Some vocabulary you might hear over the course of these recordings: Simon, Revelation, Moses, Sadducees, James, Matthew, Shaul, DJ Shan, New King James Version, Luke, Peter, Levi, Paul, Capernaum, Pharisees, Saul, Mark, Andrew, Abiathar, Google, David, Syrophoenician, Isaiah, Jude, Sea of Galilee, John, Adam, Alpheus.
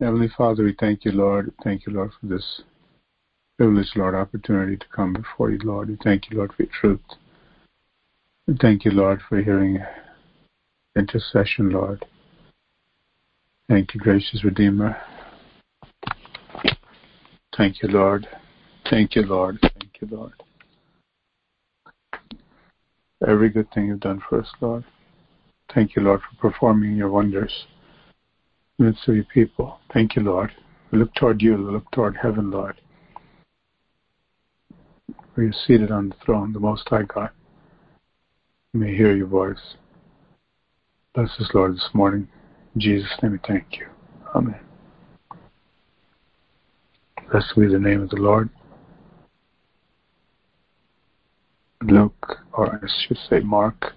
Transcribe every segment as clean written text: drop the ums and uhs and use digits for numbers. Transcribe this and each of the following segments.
Heavenly Father, we thank you, Lord. Thank you, Lord, for this privilege, Lord, opportunity to come before you, Lord. We thank you, Lord, for your truth. We thank you, Lord, for hearing intercession, Lord. Thank you, gracious Redeemer. Thank you, Lord. Thank you, Lord. Thank you, Lord. Every good thing you've done for us, Lord. Thank you, Lord, for performing your wonders in the midst of your people. Thank you, Lord. We look toward you. We look toward heaven, Lord, where you're seated on the throne, the Most High God. We may hear your voice. Bless us, Lord, this morning. In Jesus' name we thank you. Amen. Blessed be the name of the Lord. Luke, or I should say Mark,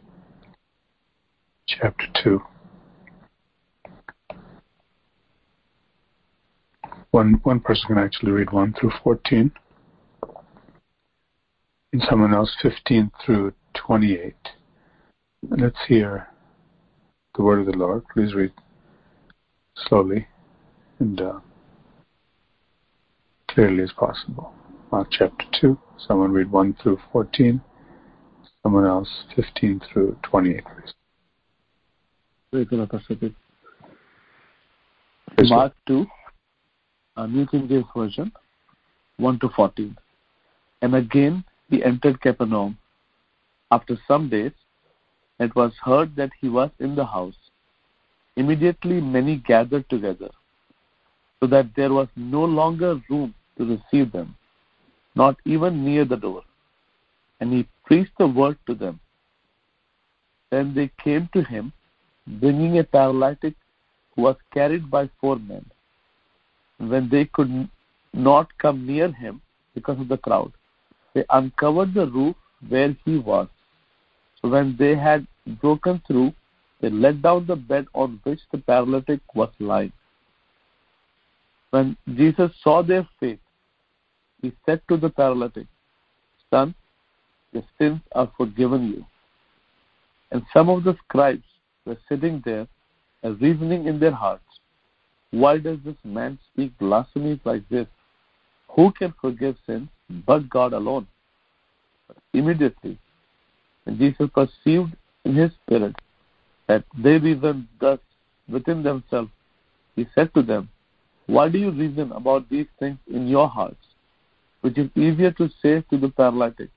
chapter 2. One person can actually read 1 through 14, and someone else 15 through 28. Let's hear the word of the Lord. Please read slowly and clearly as possible. Mark chapter 2, someone read 1 through 14, someone else 15 through 28, please. Mark 2, New King James Version, 1 to 14. And again he entered Capernaum. After some days, it was heard that he was in the house. Immediately many gathered together, so that there was no longer room to receive them, not even near the door. And he preached the word to them. Then they came to him, bringing a paralytic who was carried by 4 men. When they could not come near him because of the crowd, they uncovered the roof where he was. So when they had broken through, they let down the bed on which the paralytic was lying. When Jesus saw their faith, he said to the paralytic, "Son, your sins are forgiven you." And some of the scribes were sitting there and reasoning in their hearts, "Why does this man speak blasphemies like this? Who can forgive sins but God alone?" But immediately, when Jesus perceived in his spirit that they reasoned thus within themselves, he said to them, "Why do you reason about these things in your hearts? Which is easier to say to the paralytic,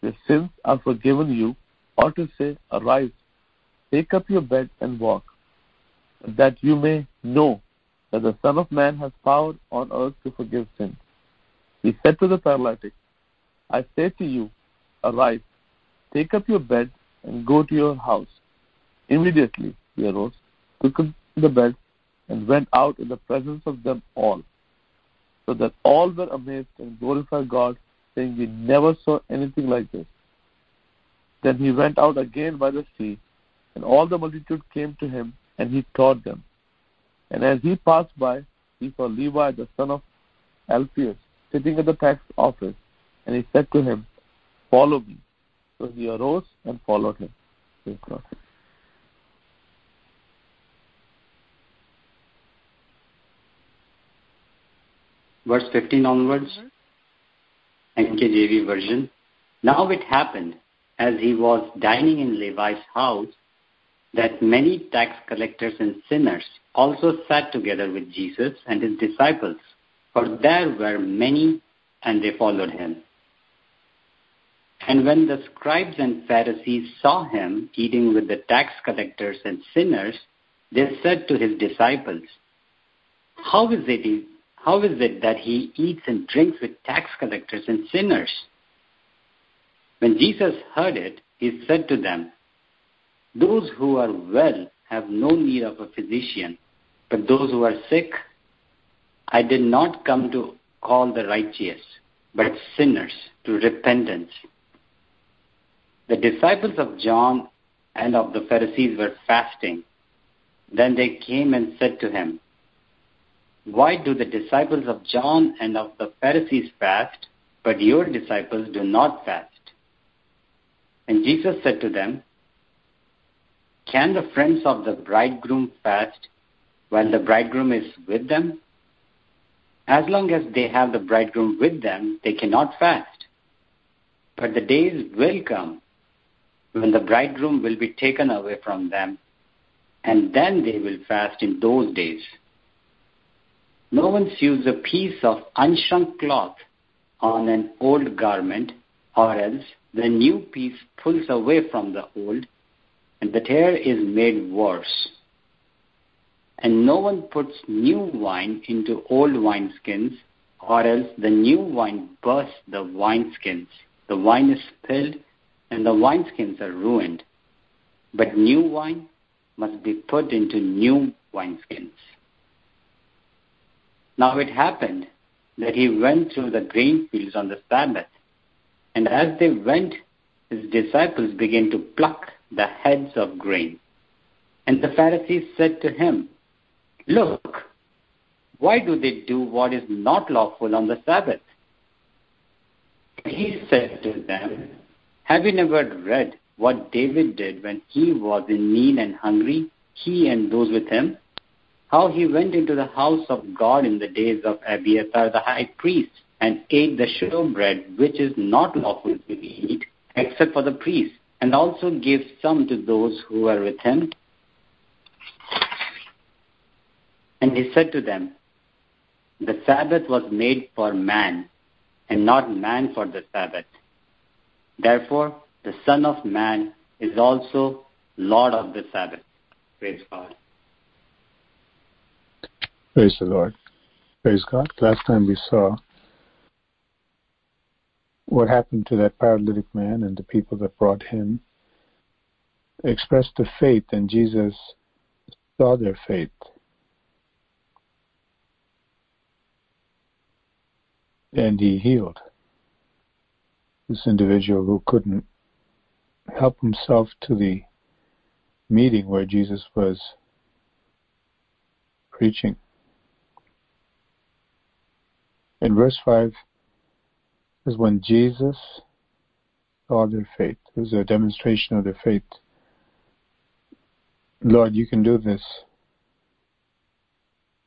'Your sins are forgiven you,' or to say, 'Arise, take up your bed and walk,' that you may know that the Son of Man has power on earth to forgive sins." He said to the paralytic, "I say to you, arise, take up your bed and go to your house." Immediately he arose, took up the bed, and went out in the presence of them all, so that all were amazed and glorified God, saying, "We never saw anything like this." Then he went out again by the sea, and all the multitude came to him, and he taught them. And as he passed by, he saw Levi, the son of Alpheus, sitting at the tax office, and he said to him, "Follow me." So he arose and followed him. Praise God. Verse 15 onwards, NKJV version. Now it happened, as he was dining in Levi's house, that many tax collectors and sinners also sat together with Jesus and his disciples, for there were many, and they followed him. And when the scribes and Pharisees saw him eating with the tax collectors and sinners, they said to his disciples, How is it that he eats and drinks with tax collectors and sinners?" When Jesus heard it, he said to them, "Those who are well have no need of a physician, but those who are sick, I did not come to call the righteous, but sinners to repentance." The disciples of John and of the Pharisees were fasting. Then they came and said to him, "Why do the disciples of John and of the Pharisees fast, but your disciples do not fast?" And Jesus said to them, "Can the friends of the bridegroom fast while the bridegroom is with them? As long as they have the bridegroom with them, they cannot fast. But the days will come when the bridegroom will be taken away from them, and then they will fast in those days. No one sews a piece of unshrunk cloth on an old garment, or else the new piece pulls away from the old, and the tear is made worse. And no one puts new wine into old wineskins, or else the new wine bursts the wineskins. The wine is spilled, and the wineskins are ruined. But new wine must be put into new wineskins. Now it happened that he went through the grain fields on the Sabbath, and as they went, his disciples began to pluck the heads of grain. And the Pharisees said to him, "Look, why do they do what is not lawful on the Sabbath?" He said to them, "Have you never read what David did when he was in need and hungry, he and those with him? How he went into the house of God in the days of Abiathar the high priest and ate the showbread, which is not lawful to eat except for the priest, and also gave some to those who were with him." And he said to them, "The Sabbath was made for man, and not man for the Sabbath. Therefore, the Son of Man is also Lord of the Sabbath." Praise God. Praise the Lord. Praise God. Last time we saw what happened to that paralytic man, and the people that brought him expressed the faith, and Jesus saw their faith. And he healed this individual who couldn't help himself to the meeting where Jesus was preaching. In verse 5 is when Jesus saw their faith. It was a demonstration of their faith. "Lord, you can do this,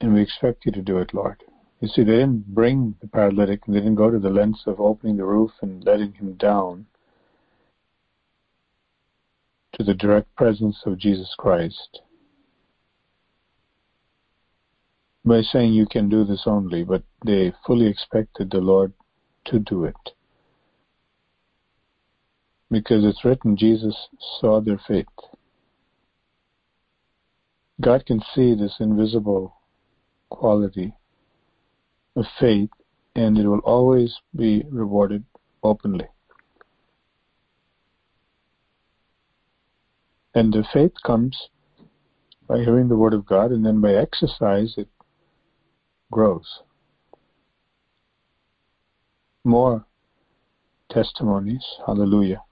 and we expect you to do it, Lord." You see, they didn't bring the paralytic, and they didn't go to the lengths of opening the roof and letting him down to the direct presence of Jesus Christ by saying, "You can do this only," but they fully expected the Lord to do it. Because it's written, Jesus saw their faith. God can see this invisible quality of faith, and it will always be rewarded openly. And the faith comes by hearing the word of God, and then by exercise it grows. More testimonies. Hallelujah.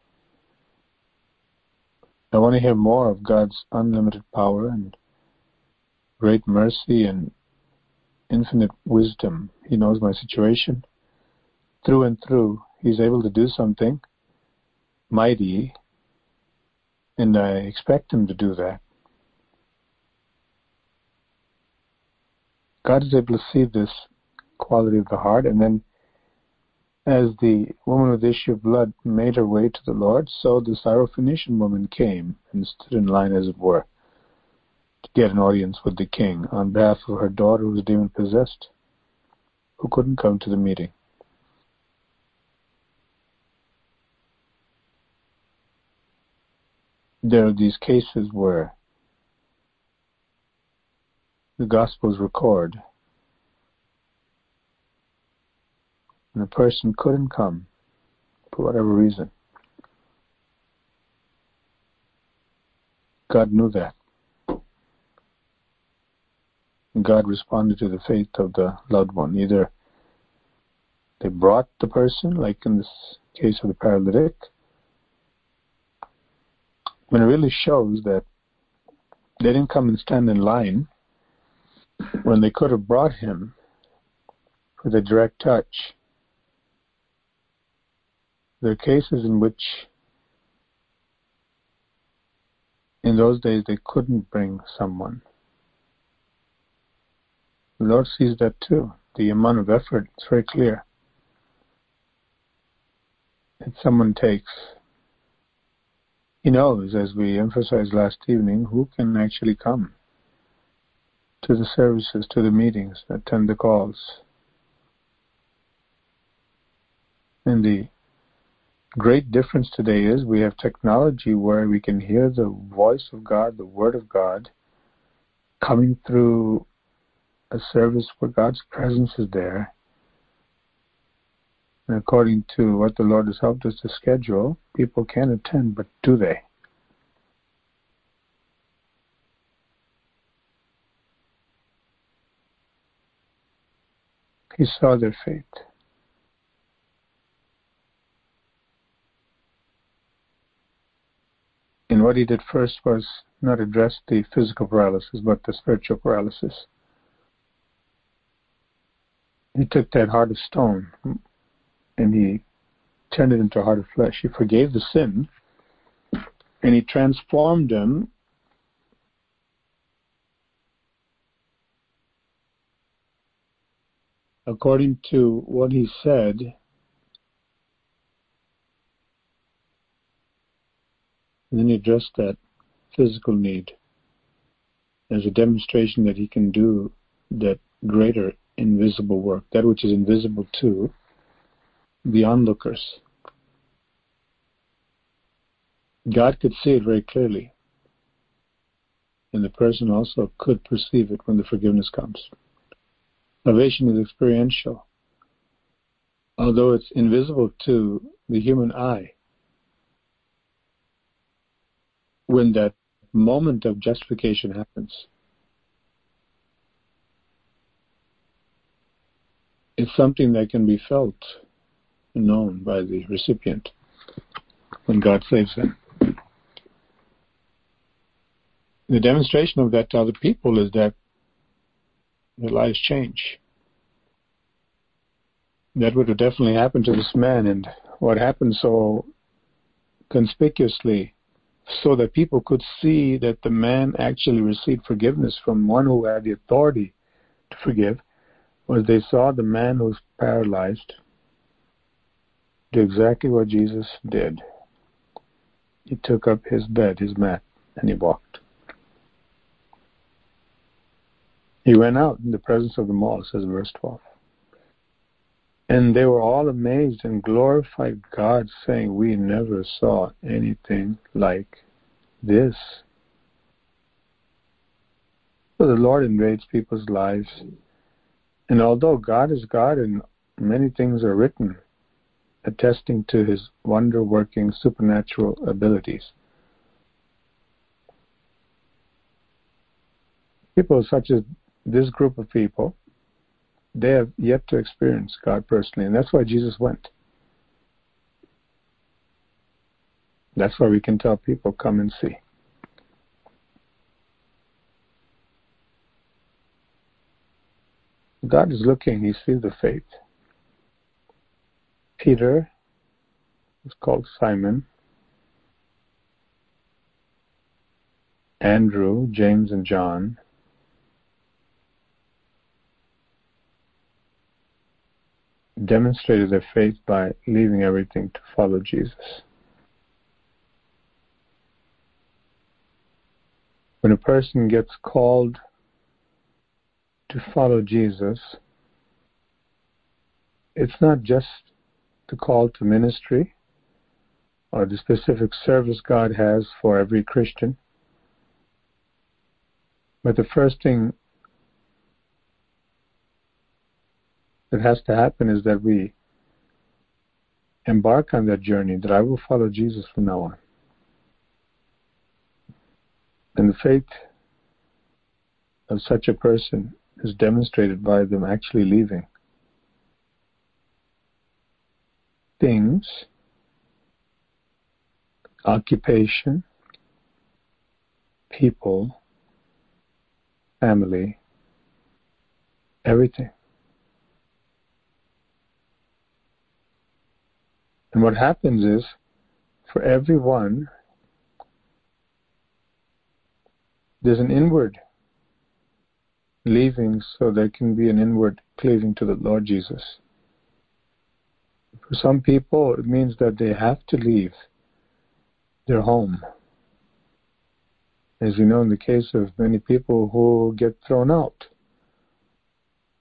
I want to hear more of God's unlimited power and great mercy and infinite wisdom. He knows my situation through and through. He's able to do something mighty, and I expect him to do that. God is able to see this quality of the heart, and then as the woman with the issue of blood made her way to the Lord, so the Syrophoenician woman came and stood in line, as it were, to get an audience with the king on behalf of her daughter who was demon-possessed, who couldn't come to the meeting. There are these cases where the Gospels record and a person couldn't come for whatever reason. God knew that. God responded to the faith of the loved one. Either they brought the person, like in this case of the paralytic, when it really shows that they didn't come and stand in line when they could have brought him for the direct touch. There are cases in which in those days they couldn't bring someone. The Lord sees that too. The amount of effort, it's very clear that someone takes. He knows, as we emphasized last evening, who can actually come to the services, to the meetings, attend the calls. And the great difference today is we have technology where we can hear the voice of God, the Word of God, coming through a service where God's presence is there. And according to what the Lord has helped us to schedule, people can attend, but do they? He saw their faith. And what he did first was not address the physical paralysis, but the spiritual paralysis. He took that heart of stone and he turned it into a heart of flesh. He forgave the sin and he transformed him according to what he said. And then he addressed that physical need as a demonstration that he can do that greater invisible work, that which is invisible to the onlookers. God could see it very clearly, and the person also could perceive it when the forgiveness comes. Salvation is experiential. Although it's invisible to the human eye, when that moment of justification happens, it's something that can be felt and known by the recipient when God saves them. The demonstration of that to other people is that their lives change. That would have definitely happened to this man, and what happened so conspicuously, so that people could see that the man actually received forgiveness from one who had the authority to forgive, was they saw the man who was paralyzed do exactly what Jesus did. He took up his bed, his mat, and he walked. He went out in the presence of them all, says verse 12. And they were all amazed and glorified God, saying, "We never saw anything like this." So the Lord invades people's lives. And although God is God and many things are written attesting to his wonder-working supernatural abilities, people such as this group of people, they have yet to experience God personally. And that's why Jesus went. That's why we can tell people, come and see. God is looking, he sees the faith. Peter is called Simon. Andrew, James, and John. Demonstrated their faith by leaving everything to follow Jesus. When a person gets called to follow Jesus, it's not just the call to ministry or the specific service God has for every Christian, but the first thing that has to happen is that we embark on that journey, that I will follow Jesus from now on. And the faith of such a person is demonstrated by them actually leaving things, occupation, people, family, everything. And what happens is, for everyone, there's an inward leaving so there can be an inward cleaving to the Lord Jesus. For some people, it means that they have to leave their home. As we know, in the case of many people who get thrown out.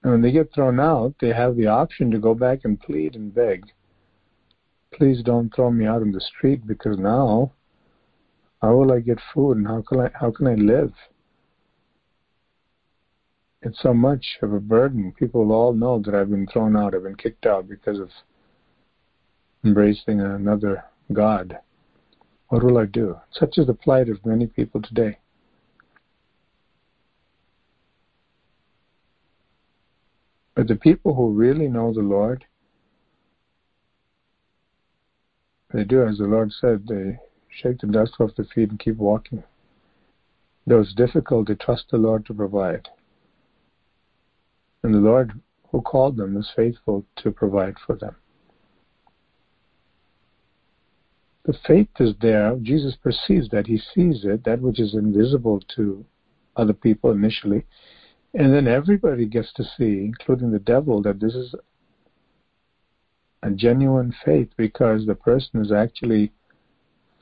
And when they get thrown out, they have the option to go back and plead and beg. Please don't throw me out on the street, because now, how will I get food and how can I live? It's so much of a burden. People all know that I've been thrown out, I've been kicked out because of embracing another God. What will I do? Such is the plight of many people today. But the people who really know the Lord, they do as the Lord said, they shake the dust off their feet and keep walking. Though it's difficult, they trust the Lord to provide. And the Lord who called them is faithful to provide for them. The faith is there. Jesus perceives that. He sees it, that which is invisible to other people initially. And then everybody gets to see, including the devil, that this is a genuine faith, because the person is actually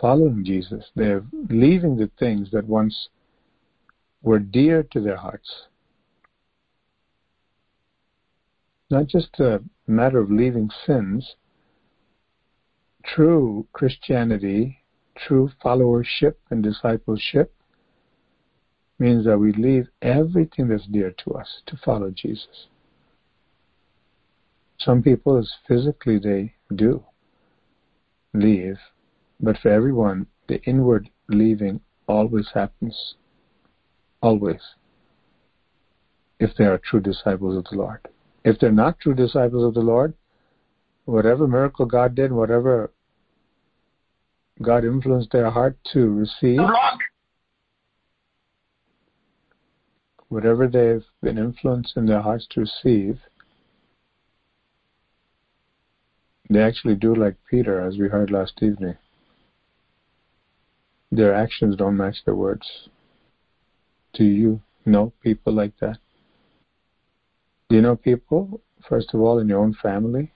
following Jesus. They're leaving the things that once were dear to their hearts. Not just a matter of leaving sins. True Christianity, true followership and discipleship means that we leave everything that's dear to us to follow Jesus. Some people, as physically they do leave, but for everyone, the inward leaving always happens. Always. If they are true disciples of the Lord. If they're not true disciples of the Lord, whatever miracle God did, whatever God influenced their heart to receive, whatever they've been influenced in their hearts to receive, they actually do like Peter, as we heard last evening. Their actions don't match their words. Do you know people like that? Do you know people, first of all, in your own family,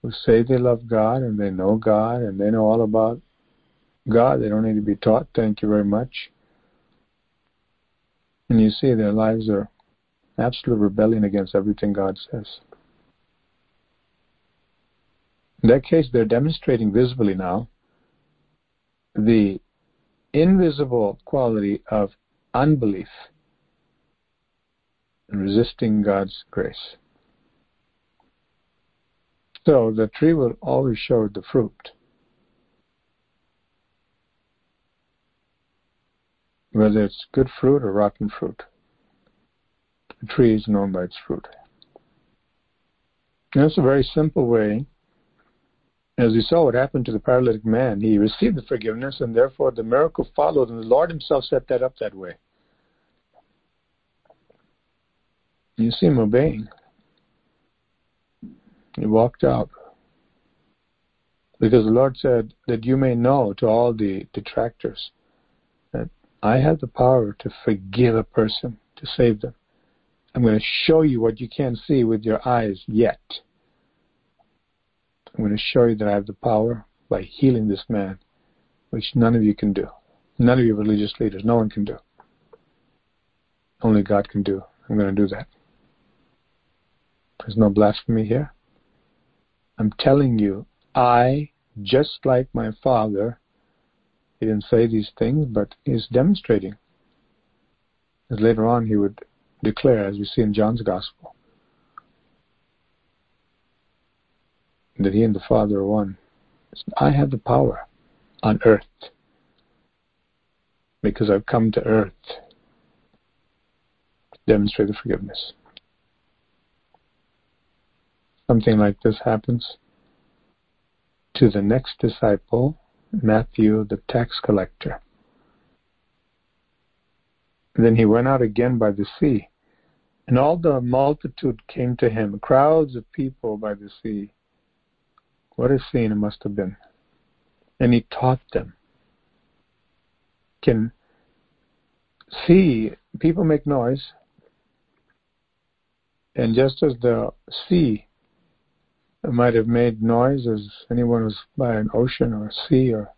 who say they love God and they know God and they know all about God? They don't need to be taught, thank you very much. And you see their lives are absolute rebellion against everything God says. In that case, they're demonstrating visibly now the invisible quality of unbelief and resisting God's grace. So the tree will always show the fruit. Whether it's good fruit or rotten fruit, the tree is known by its fruit. And that's a very simple way. As we saw what happened to the paralytic man, he received the forgiveness, and therefore the miracle followed, and the Lord himself set that up that way. You see him obeying. He walked out. Because the Lord said that you may know, to all the detractors, that I have the power to forgive a person, to save them. I'm going to show you what you can't see with your eyes yet. I'm going to show you that I have the power by healing this man, which none of you can do. None of you religious leaders, no one can do. Only God can do. I'm going to do that. There's no blasphemy here. I'm telling you, I, just like my Father, he didn't say these things, but he's demonstrating. As later on he would declare, as we see in John's Gospel, that he and the Father are one. I have the power on earth, because I've come to earth to demonstrate the forgiveness. Something like this happens to the next disciple, Matthew, the tax collector. And then he went out again by the sea, and all the multitude came to him, crowds of people by the sea. What a scene it must have been. And he taught them. Can see, people make noise, And just as the sea might have made noise, as anyone who's by an ocean or a sea or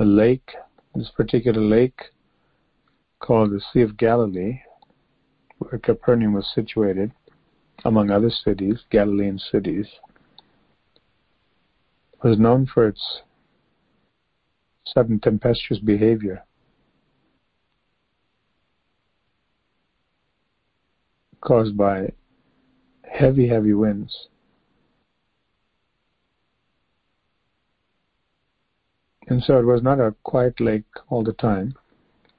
a lake, this particular lake called the Sea of Galilee, where Capernaum was situated, among other cities, Galilean cities, was known for its sudden tempestuous behavior. Caused by heavy, heavy winds. And so it was not a quiet lake all the time.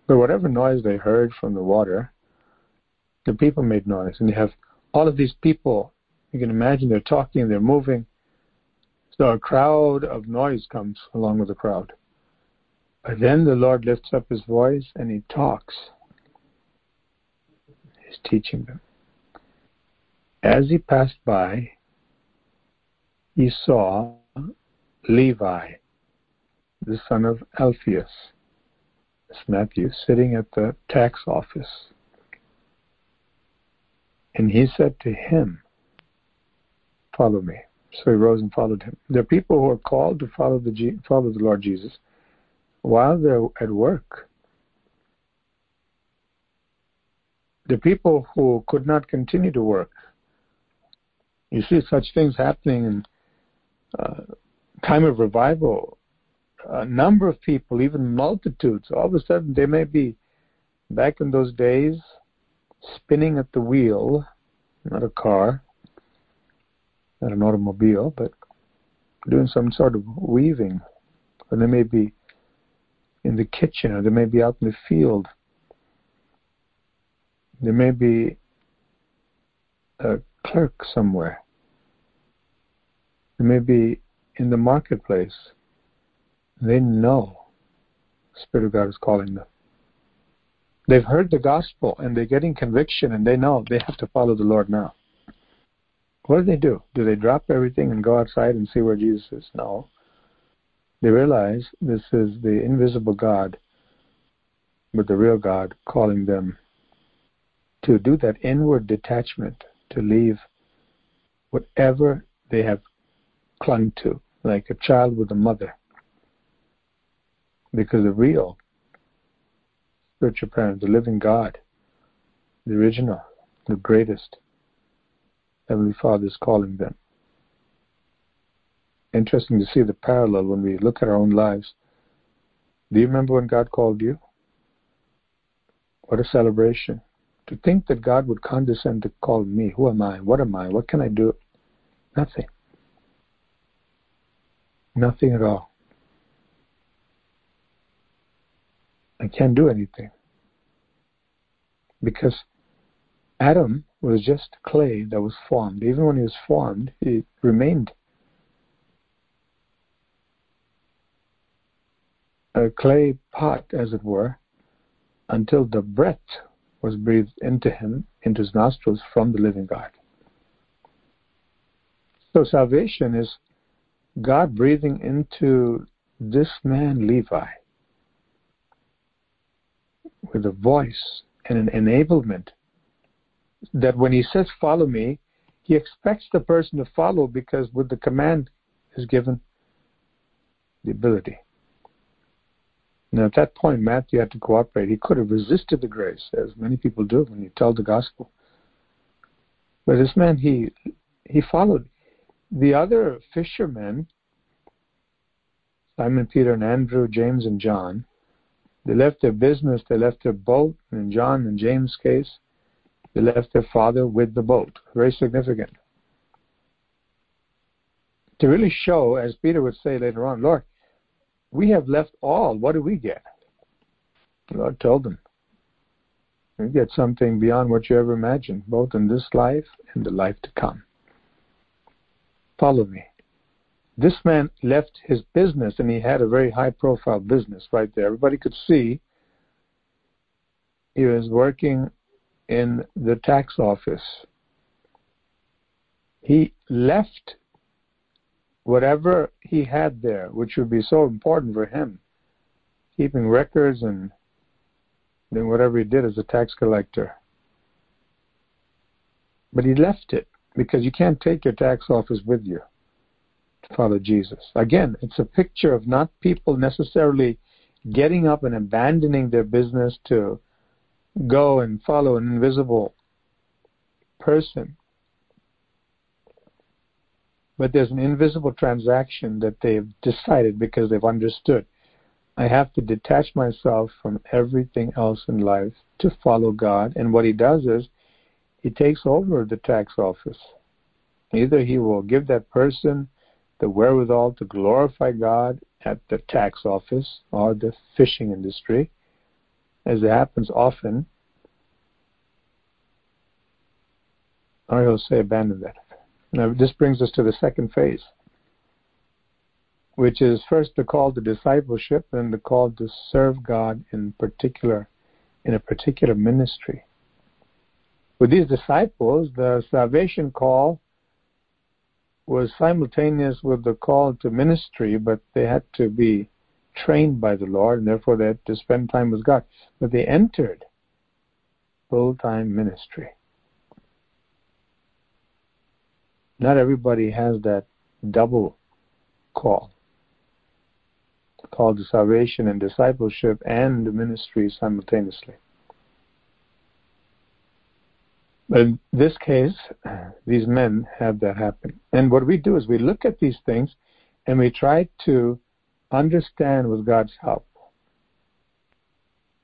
But whatever noise they heard from the water, the people made noise. And you have all of these people, you can imagine they're talking, they're moving. So a crowd of noise comes along with the crowd. But then the Lord lifts up his voice and he talks. He's teaching them. As he passed by, he saw Levi, the son of Alpheus, this Matthew, sitting at the tax office. And he said to him, "Follow me." So he rose and followed him. There are people who are called to follow the Lord Jesus while they're at work. The people who could not continue to work. You see such things happening in time of revival. A number of people, even multitudes, all of a sudden they may be back in those days spinning at the wheel, not a car, not an automobile, but doing some sort of weaving. Or they may be in the kitchen, or they may be out in the field. There may be a clerk somewhere. They may be in the marketplace. They know the Spirit of God is calling them. They've heard the gospel and they're getting conviction and they know they have to follow the Lord now. What do? Do they drop everything and go outside and see where Jesus is? No. They realize this is the invisible God, but the real God calling them to do that inward detachment, to leave whatever they have clung to, like a child with a mother. Because the real spiritual parent, the living God, the original, the greatest, Heavenly Father is calling them. Interesting to see the parallel when we look at our own lives. Do you remember when God called you? What a celebration. To think that God would condescend to call me. Who am I? What am I? What can I do? Nothing. Nothing at all. I can't do anything. Because Adam was just clay that was formed. Even when he was formed, he remained a clay pot, as it were, until the breath was breathed into him, into his nostrils, from the living God. So salvation is God breathing into this man Levi with a voice and an enablement that when he says follow me, he expects the person to follow, because with the command is given the ability. Now, at that point, Matthew had to cooperate. He could have resisted the grace, as many people do when you tell the gospel. But this man, he followed. The other fishermen, Simon, Peter, and Andrew, James, and John, they left their business, they left their boat. In John and James' case, they left their father with the boat. Very significant. To really show, as Peter would say later on, "Lord, we have left all. What do we get?" The Lord told them, "You get something beyond what you ever imagined, both in this life and the life to come. Follow me." This man left his business, and he had a very high-profile business right there. Everybody could see he was working in the tax office. He left whatever he had there, which would be so important for him, keeping records and doing whatever he did as a tax collector. But he left it because you can't take your tax office with you to follow Jesus. Again, it's a picture of not people necessarily getting up and abandoning their business to go and follow an invisible person. But there's an invisible transaction that they've decided because they've understood. I have to detach myself from everything else in life to follow God. And what he does is he takes over the tax office. Either he will give that person the wherewithal to glorify God at the tax office or the fishing industry, as it happens often, or he'll say abandon that. Now, this brings us to the second phase, which is first the call to discipleship and the call to serve God in a particular ministry. With these disciples, the salvation call was simultaneous with the call to ministry, but they had to be trained by the Lord, and therefore they had to spend time with God. But they entered full-time ministry. Not everybody has that double call. The call to salvation and discipleship and ministry simultaneously. But in this case, these men had that happen. And what we do is we look at these things and we try to understand with God's help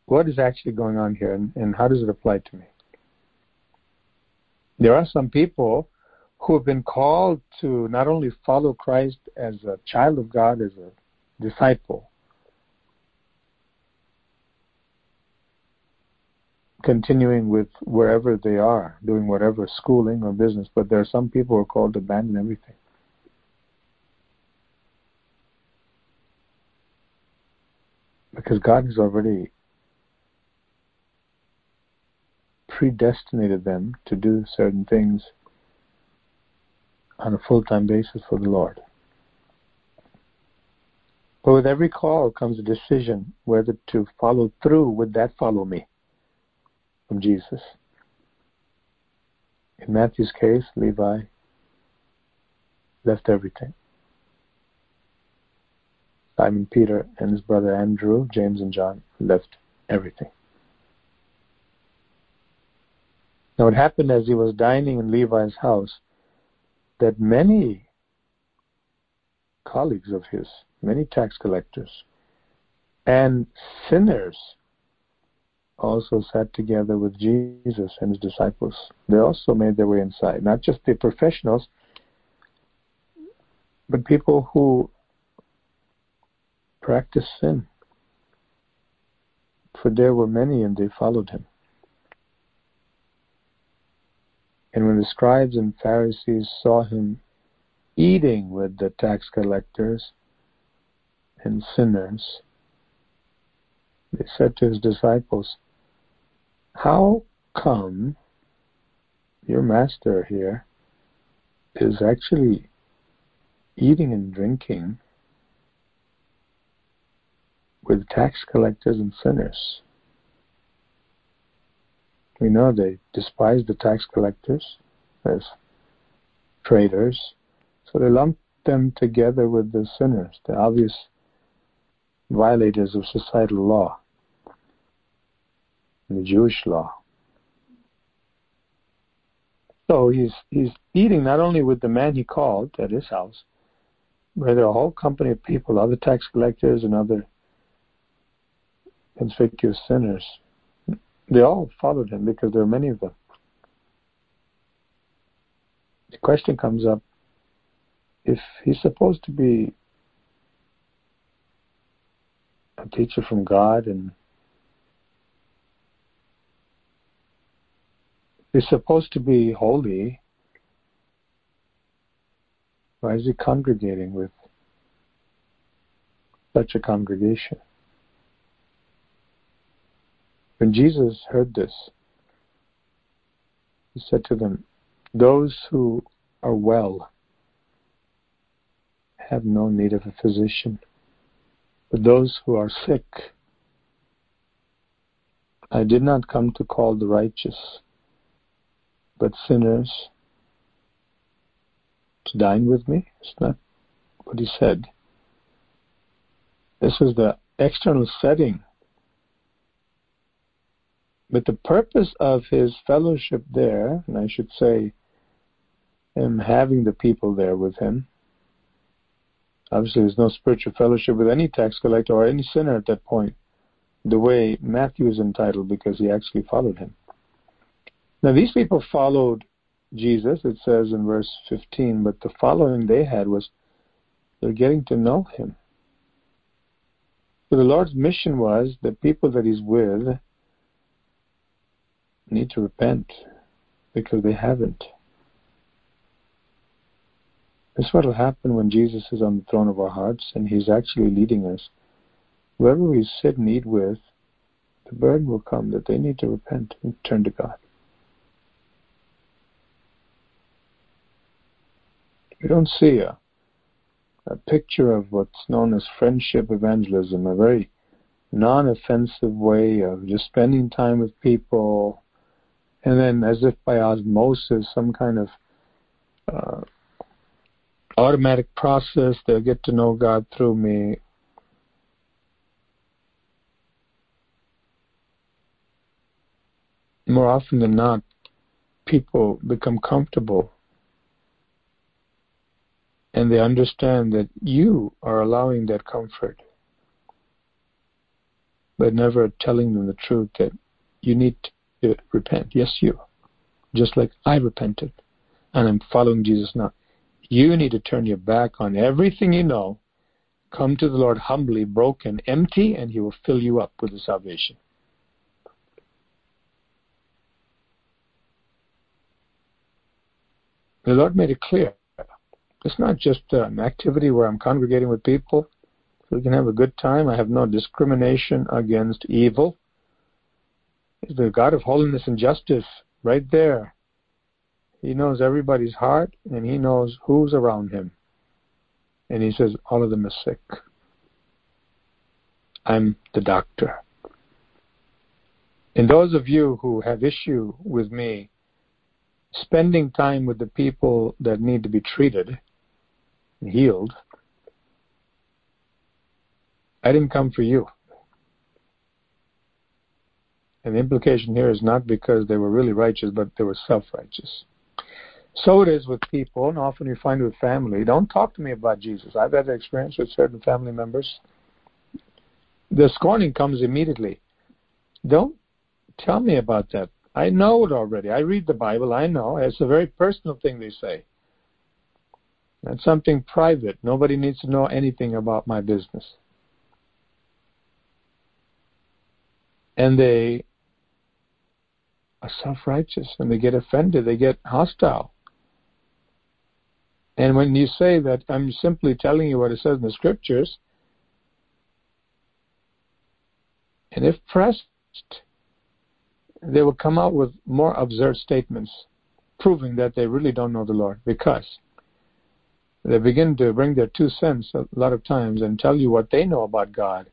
what is actually going on here and how does it apply to me. There are some people who have been called to not only follow Christ as a child of God, as a disciple, continuing with wherever they are, doing whatever, schooling or business, but there are some people who are called to abandon everything. Because God has already predestinated them to do certain things on a full-time basis for the Lord. But with every call comes a decision whether to follow through with that follow me from Jesus. In Matthew's case, Levi left everything. Simon Peter and his brother Andrew, James and John left everything. Now it happened as he was dining in Levi's house that many colleagues of his, many tax collectors and sinners also sat together with Jesus and his disciples. They also made their way inside, not just the professionals, but people who practice sin. For there were many and they followed him. And when the scribes and Pharisees saw him eating with the tax collectors and sinners, they said to his disciples, "How come your master here is actually eating and drinking with tax collectors and sinners?" We know they despised the tax collectors as traitors, so they lumped them together with the sinners, the obvious violators of societal law, and the Jewish law. So he's eating not only with the man he called at his house, but there are a whole company of people, other tax collectors and other conspicuous sinners. They all followed him because there are many of them. The question comes up, if he's supposed to be a teacher from God and he's supposed to be holy, why is he congregating with such a congregation? When Jesus heard this, he said to them, "Those who are well have no need of a physician, but those who are sick. I did not come to call the righteous, but sinners to dine with me? Isn't that what he said? This is the external setting. But the purpose of his fellowship there, and I should say him having the people there with him, obviously there's no spiritual fellowship with any tax collector or any sinner at that point, the way Matthew is entitled, because he actually followed him. Now these people followed Jesus, it says in verse 15, but the following they had was they're getting to know him. So the Lord's mission was the people that he's with need to repent because they haven't. This is what will happen when Jesus is on the throne of our hearts and he's actually leading us. Whoever we sit and eat with, the burden will come that they need to repent and turn to God. We don't see a picture of what's known as friendship evangelism, a very non-offensive way of just spending time with people, and then as if by osmosis, some kind of automatic process, they'll get to know God through me. More often than not, people become comfortable and they understand that you are allowing that comfort, but never telling them the truth that you need to repent. Yes, you. Just like I repented and I'm following Jesus now. You need to turn your back on everything you know. Come to the Lord humbly, broken, empty, and he will fill you up with his salvation. The Lord made it clear. It's not just an activity where I'm congregating with people. We can have a good time. I have no discrimination against evil. He's the God of holiness and justice right there. He knows everybody's heart and he knows who's around him. And he says, all of them are sick. I'm the doctor. And those of you who have issue with me spending time with the people that need to be treated and healed, I didn't come for you. And the implication here is not because they were really righteous, but they were self-righteous. So it is with people, and often you find with family. Don't talk to me about Jesus. I've had experience with certain family members. The scorning comes immediately. Don't tell me about that. I know it already. I read the Bible. I know. It's a very personal thing they say. That's something private. Nobody needs to know anything about my business. And they are self-righteous and they get offended. They get hostile. And when you say that, I'm simply telling you what it says in the scriptures. And if pressed, they will come out with more absurd statements, proving that they really don't know the Lord, because they begin to bring their 2 cents a lot of times and tell you what they know about God,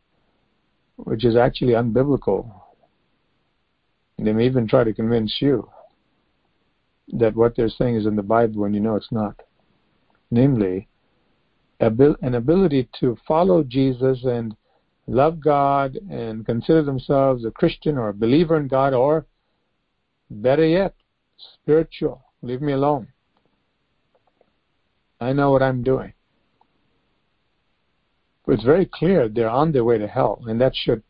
which is actually unbiblical. And they may even try to convince you that what they're saying is in the Bible when you know it's not. Namely, an ability to follow Jesus and love God and consider themselves a Christian or a believer in God, or better yet, spiritual. Leave me alone. I know what I'm doing. But it's very clear they're on their way to hell, and that should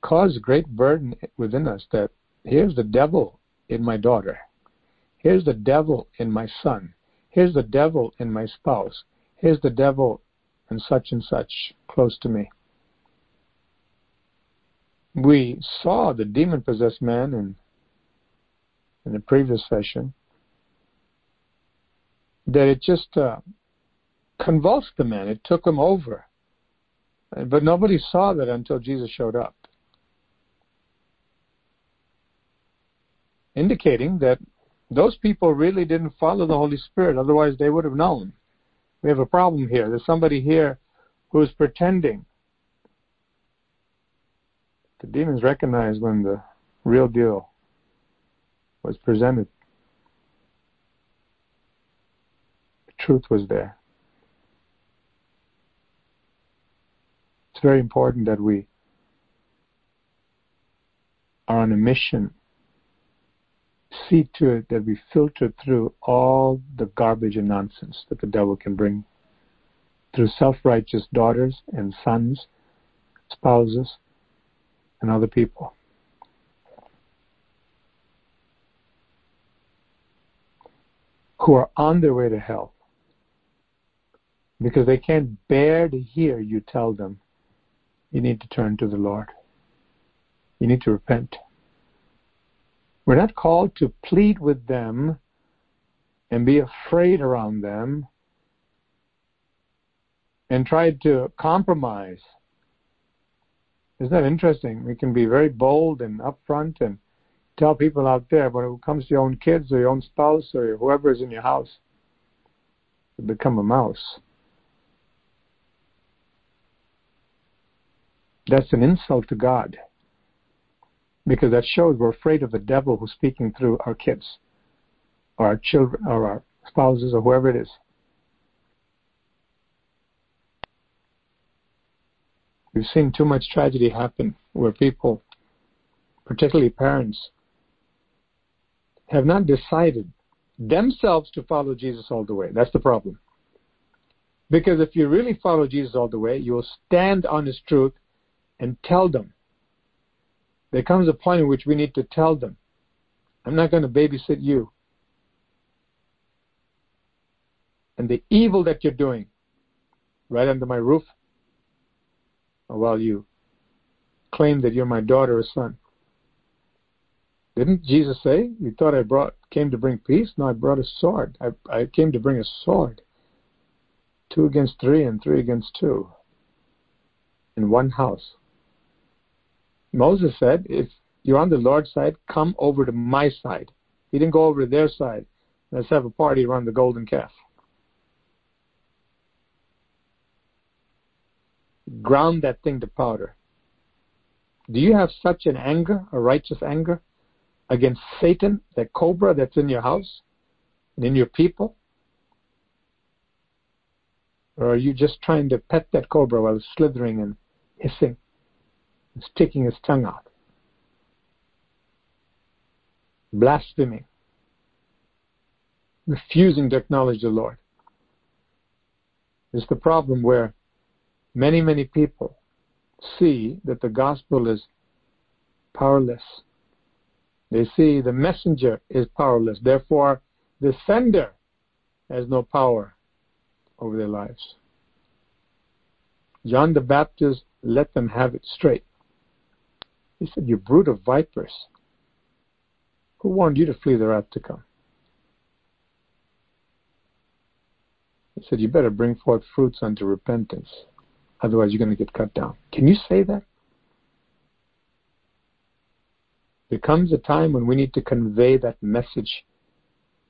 cause great burden within us that here's the devil in my daughter. Here's the devil in my son. Here's the devil in my spouse. Here's the devil and such close to me. We saw the demon-possessed man in the previous session, that it just convulsed the man. It took him over. But nobody saw that until Jesus showed up, indicating that those people really didn't follow the Holy Spirit. Otherwise, they would have known. We have a problem here. There's somebody here who's pretending. The demons recognized when the real deal was presented. truth was there. It's very important that we are on a mission. See to it that we filter through all the garbage and nonsense that the devil can bring through self-righteous daughters and sons, spouses, and other people. Who are on their way to hell because they can't bear to hear you tell them you need to turn to the Lord. You need to repent. We're not called to plead with them and be afraid around them and try to compromise. Isn't that interesting? We can be very bold and upfront and tell people out there, but when it comes to your own kids or your own spouse or whoever is in your house, you become a mouse. That's an insult to God. Because that shows we're afraid of the devil who's speaking through our kids or our children or our spouses or whoever it is. We've seen too much tragedy happen where people, particularly parents, have not decided themselves to follow Jesus all the way. That's the problem. Because if you really follow Jesus all the way, you will stand on His truth and tell them. There comes a point in which we need to tell them, I'm not going to babysit you. And the evil that you're doing right under my roof, while you claim that you're my daughter or son. Didn't Jesus say, you thought I came to bring peace? No, I brought a sword. I came to bring a sword. 2 against 3 and 3 against 2 in one house. Moses said, if you're on the Lord's side, come over to my side. He didn't go over to their side. Let's have a party around the golden calf. Ground that thing to powder. Do you have such an anger, a righteous anger, against Satan, that cobra that's in your house and in your people? Or are you just trying to pet that cobra while it's slithering and hissing? It's sticking his tongue out. Blaspheming. Refusing to acknowledge the Lord. It's the problem where many, many people see that the gospel is powerless. They see the messenger is powerless. Therefore, the sender has no power over their lives. John the Baptist let them have it straight. He said, you brood of vipers, who warned you to flee the wrath to come? He said, you better bring forth fruits unto repentance, otherwise you're going to get cut down. Can you say that? There comes a time when we need to convey that message.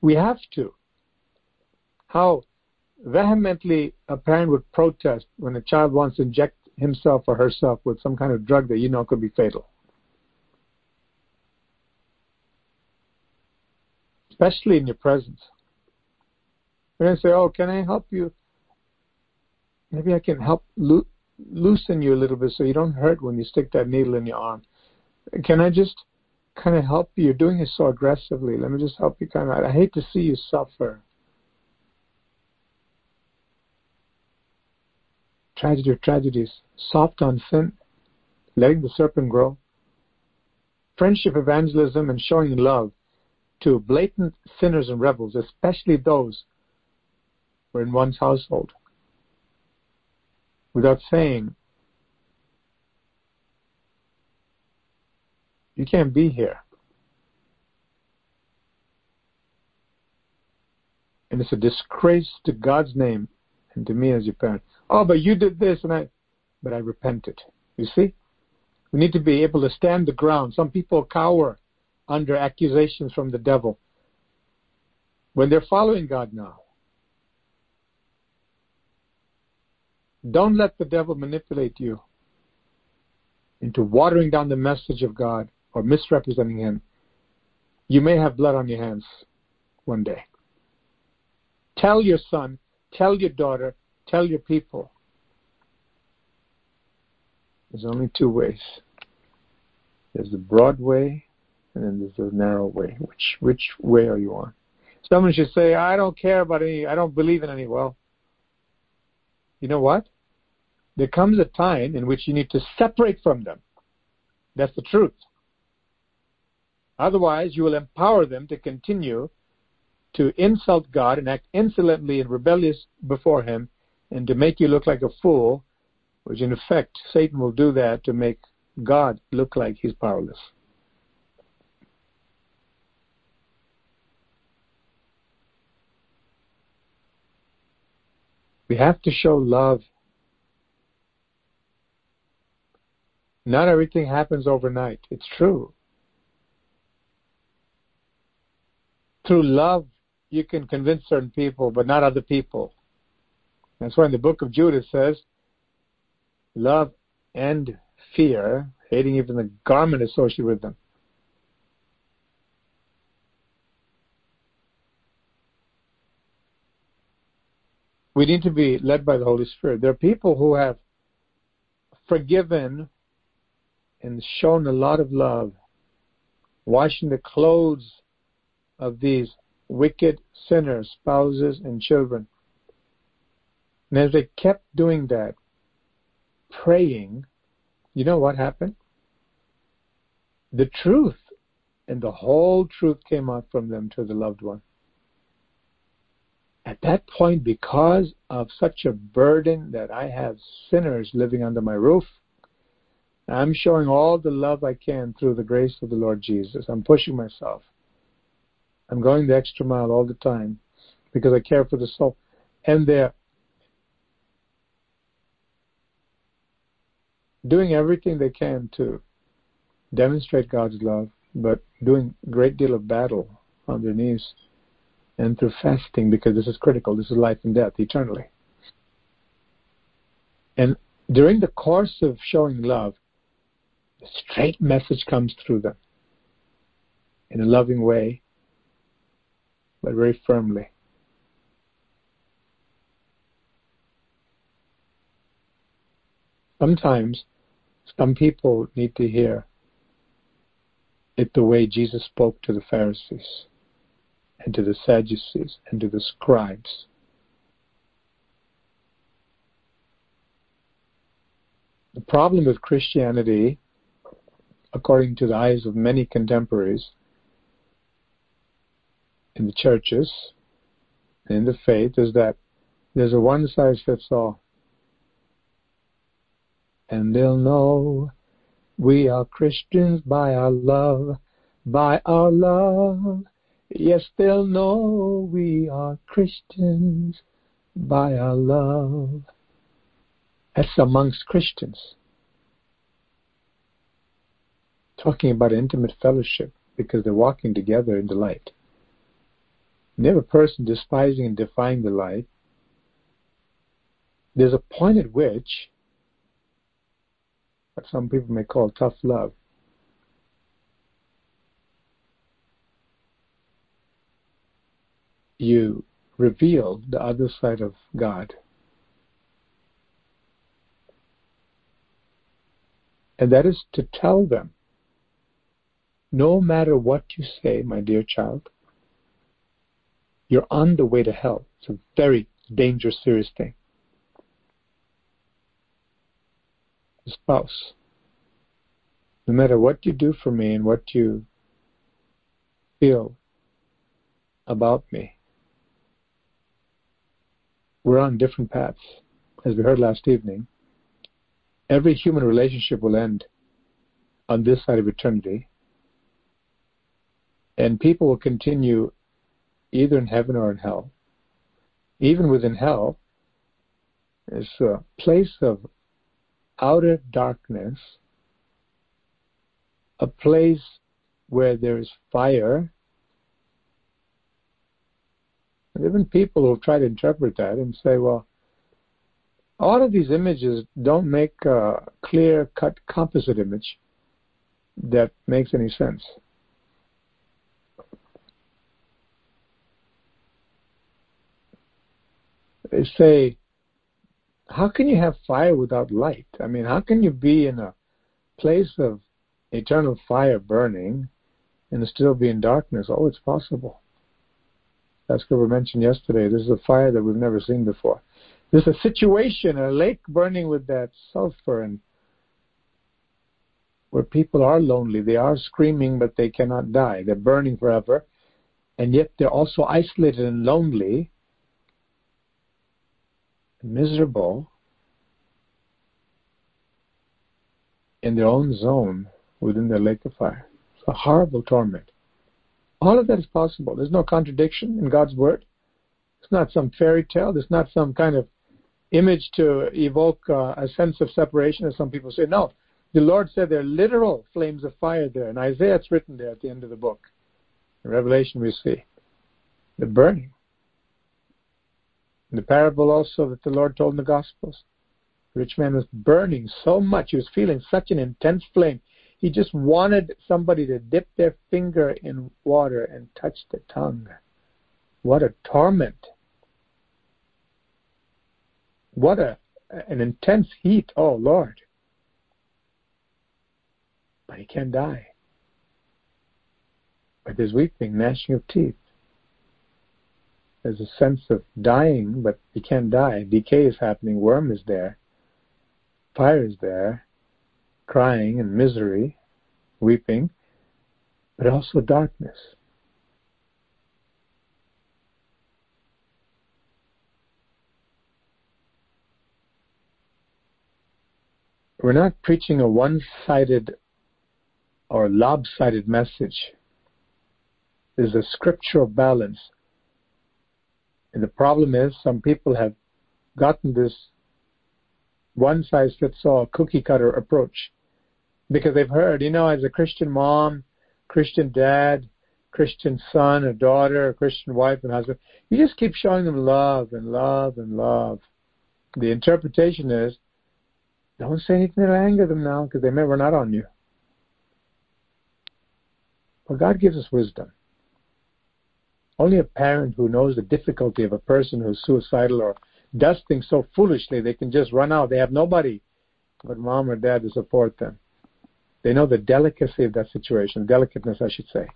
We have to. How vehemently a parent would protest when a child wants to inject himself or herself with some kind of drug that you know could be fatal. Especially in your presence. They're going to say, oh, can I help you? Maybe I can help loosen you a little bit so you don't hurt when you stick that needle in your arm. Can I just kind of help you? You're doing it so aggressively. Let me just help you kind of. I hate to see you suffer. Tragedy of tragedies. Soft on sin. Letting the serpent grow. Friendship evangelism and showing love to blatant sinners and rebels, especially those who are in one's household. Without saying, you can't be here. And it's a disgrace to God's name and to me as your parent. Oh, but you did this, but I repented. You see? We need to be able to stand the ground. Some people cower under accusations from the devil when they're following God now. Don't let the devil manipulate you into watering down the message of God or misrepresenting Him. You may have blood on your hands one day. Tell your son, Tell your daughter, tell your people. There's only two ways. There's the broad way, and then there's the narrow way. Which way are you on? Someone should say, I don't care about any, I don't believe in any. Well, you know what? There comes a time in which you need to separate from them. That's the truth. Otherwise, you will empower them to continue to insult God and act insolently and rebellious before Him and to make you look like a fool, which in effect, Satan will do that to make God look like He's powerless. We have to show love. Not everything happens overnight. It's true. Through love, you can convince certain people, but not other people. That's why in the book of Jude it says, love and fear, hating even the garment associated with them. We need to be led by the Holy Spirit. There are people who have forgiven and shown a lot of love, washing the clothes of these wicked sinners, spouses and children. And as they kept doing that, praying, you know what happened? The truth, and the whole truth came out from them to the loved one. At that point, because of such a burden that I have sinners living under my roof, I'm showing all the love I can through the grace of the Lord Jesus. I'm pushing myself. I'm going the extra mile all the time because I care for the soul. And they're doing everything they can to demonstrate God's love, but doing a great deal of battle on their knees and through fasting, because this is critical. This is life and death eternally. And during the course of showing love, the straight message comes through them in a loving way, but very firmly. Sometimes, some people need to hear it the way Jesus spoke to the Pharisees and to the Sadducees and to the scribes. The problem with Christianity, according to the eyes of many contemporaries, in the churches, in the faith, is that there's a one-size-fits-all. And they'll know we are Christians by our love, by our love. Yes, they'll know we are Christians by our love. That's amongst Christians. Talking about intimate fellowship, because they're walking together in the light. Never a person despising and defying the light. There's a point at which, what some people may call tough love, you reveal the other side of God. And that is to tell them, no matter what you say, my dear child, you're on the way to hell. It's a very dangerous, serious thing. The spouse. No matter what you do for me and what you feel about me, we're on different paths. As we heard last evening, every human relationship will end on this side of eternity, and people will continue either in heaven or in hell. Even within hell, it's a place of outer darkness, a place where there is fire. And even people who try to interpret that and say, well, all of these images don't make a clear-cut composite image that makes any sense. they say, how can you have fire without light? I mean, how can you be in a place of eternal fire burning and still be in darkness? Oh, it's possible. That's what we mentioned yesterday. This is a fire that we've never seen before. There's a situation, a lake burning with that sulfur, and where people are lonely. They are screaming, but they cannot die. They're burning forever, and yet they're also isolated and lonely, and miserable, in their own zone within the lake of fire. It's a horrible torment. All of that is possible. There's no contradiction in God's word. It's not some fairy tale. It's not some kind of image to evoke a sense of separation, as some people say. No, the Lord said there are literal flames of fire there. In Isaiah, it's written there at the end of the book. In Revelation, we see the burning. In the parable also that the Lord told in the Gospels, the rich man was burning so much. He was feeling such an intense flame. He just wanted somebody to dip their finger in water and touch the tongue. What a torment. What an intense heat, oh Lord. But he can't die. But there's weeping, gnashing of teeth. There's a sense of dying, but he can't die. Decay is happening, worm is there, fire is there, crying and misery, weeping, but also darkness. We're not preaching a one-sided or lopsided message. There's a scriptural balance. And the problem is some people have gotten this one-size-fits-all cookie-cutter approach because they've heard, as a Christian mom, Christian dad, Christian son or daughter, Christian wife and husband, you just keep showing them love and love and love. The interpretation is, don't say anything that'll anger them now because they may run out on you. But God gives us wisdom. Only a parent who knows the difficulty of a person who's suicidal or does things so foolishly they can just run out. They have nobody but mom or dad to support them. They know the delicacy of that situation, delicateness I should say.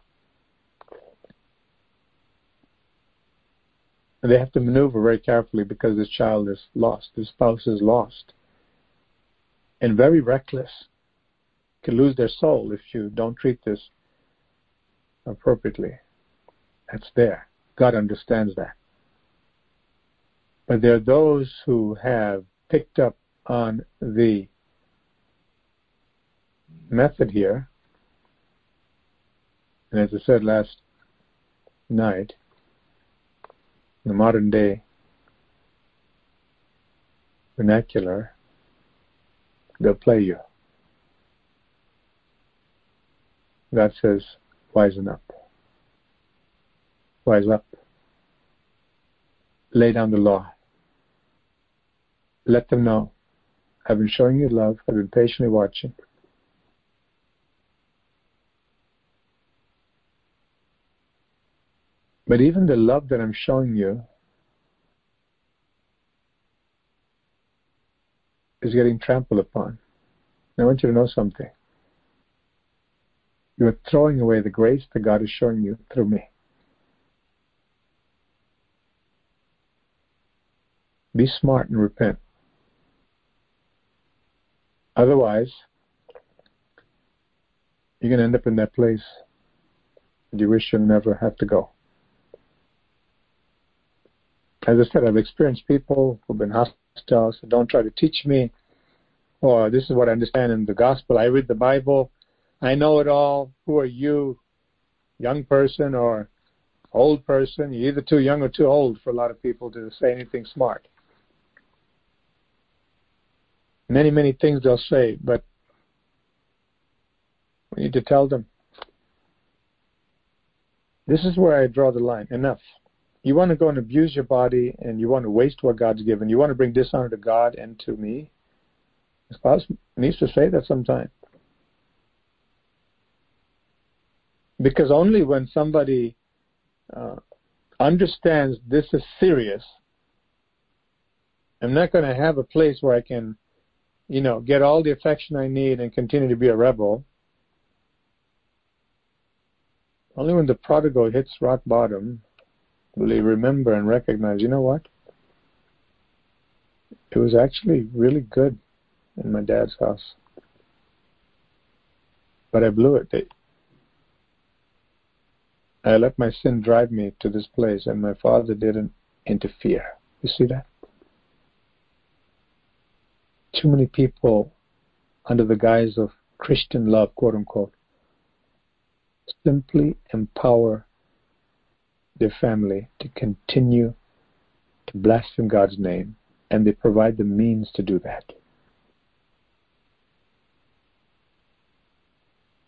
And they have to maneuver very carefully because this child is lost, this spouse is lost. And very reckless, can lose their soul if you don't treat this appropriately. That's there. God understands that. But there are those who have picked up on the method here, and as I said last night, in the modern day vernacular, they'll play you. God says, wisen up. Wise up. Lay down the law. Let them know. I've been showing you love. I've been patiently watching. But even the love that I'm showing you is getting trampled upon. And I want you to know something. You are throwing away the grace that God is showing you through me. Be smart and repent. Otherwise, you're going to end up in that place that you wish you'll never have to go. As I said, I've experienced people who've been hostile, so don't try to teach me, or this is what I understand in the gospel. I read the Bible. I know it all. Who are you, young person or old person? You're either too young or too old for a lot of people to say anything smart. Many, many things they'll say, but we need to tell them, this is where I draw the line. Enough. You want to go and abuse your body and you want to waste what God's given. You want to bring dishonor to God and to me. The spouse needs to say that sometime. Because only when somebody understands this is serious I'm not going to have a place where I can, you know, get all the affection I need and continue to be a rebel. Only when the prodigal hits rock bottom will he remember and recognize, you know what? It was actually really good in my dad's house. But I blew it. I let my sin drive me to this place, and my father didn't interfere. You see that? Too many people, under the guise of Christian love, quote unquote, simply empower their family to continue to blaspheme God's name, and they provide the means to do that.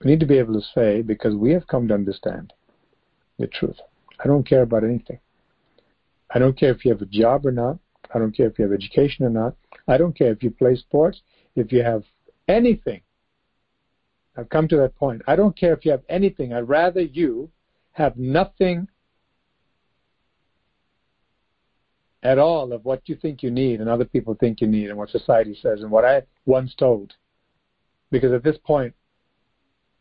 We need to be able to say, because we have come to understand the truth. I don't care about anything. I don't care if you have a job or not. I don't care if you have education or not. I don't care if you play sports, if you have anything. I've come to that point. I don't care if you have anything. I'd rather you have nothing at all of what you think you need and other people think you need and what society says and what I once told. Because at this point,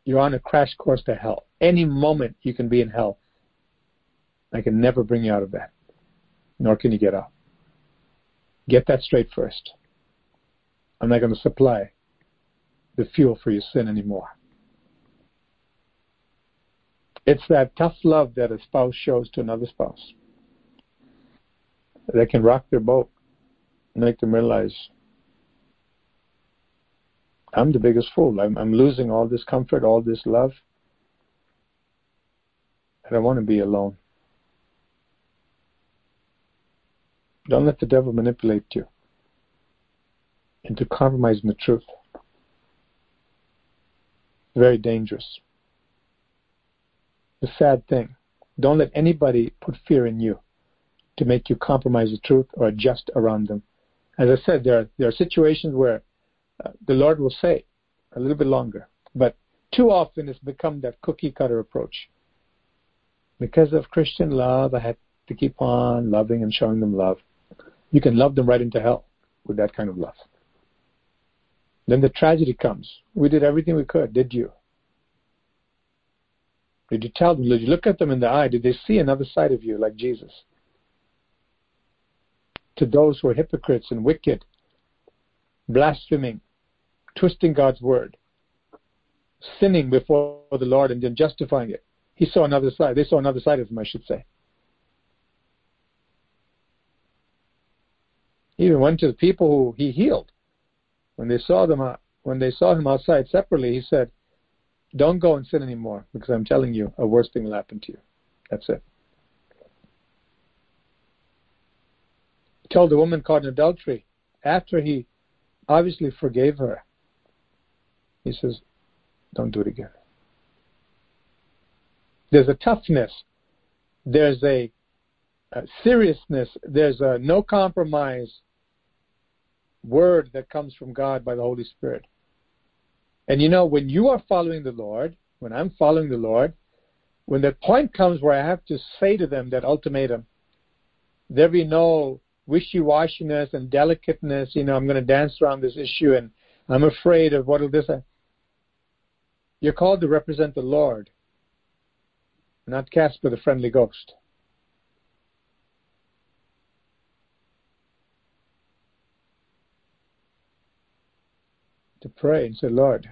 you're on a crash course to hell. Any moment you can be in hell. I can never bring you out of that. Nor can you get out. Get that straight first. I'm not going to supply the fuel for your sin anymore. It's that tough love that a spouse shows to another spouse that can rock their boat and make them realize, I'm the biggest fool. I'm losing all this comfort, all this love. I don't want to be alone. Don't let the devil manipulate you into compromising the truth. Very dangerous. The sad thing. Don't let anybody put fear in you to make you compromise the truth or adjust around them. As I said, there are situations where the Lord will say a little bit longer, but too often it's become that cookie cutter approach. Because of Christian love, I had to keep on loving and showing them love. You can love them right into hell with that kind of love. Then the tragedy comes. We did everything we could. Did you? Did you tell them? Did you look at them in the eye? Did they see another side of you like Jesus? To those who are hypocrites and wicked, blaspheming, twisting God's word, sinning before the Lord and then justifying it. He saw another side. They saw another side of him, I should say. He even went to the people who he healed. When they saw him outside separately, he said, don't go and sin anymore, because I'm telling you, a worse thing will happen to you. That's it. He told the woman caught in adultery, after he obviously forgave her, he says, don't do it again. There's a toughness. There's a seriousness. There's a no compromise word that comes from God by the Holy Spirit. And you know, when you are following the Lord, when I'm following the Lord, when the point comes where I have to say to them that ultimatum, there be no wishy-washiness and delicateness, you know, I'm going to dance around this issue and I'm afraid of what will this. You're called to represent the Lord, not Casper the Friendly Ghost. To pray and say, Lord,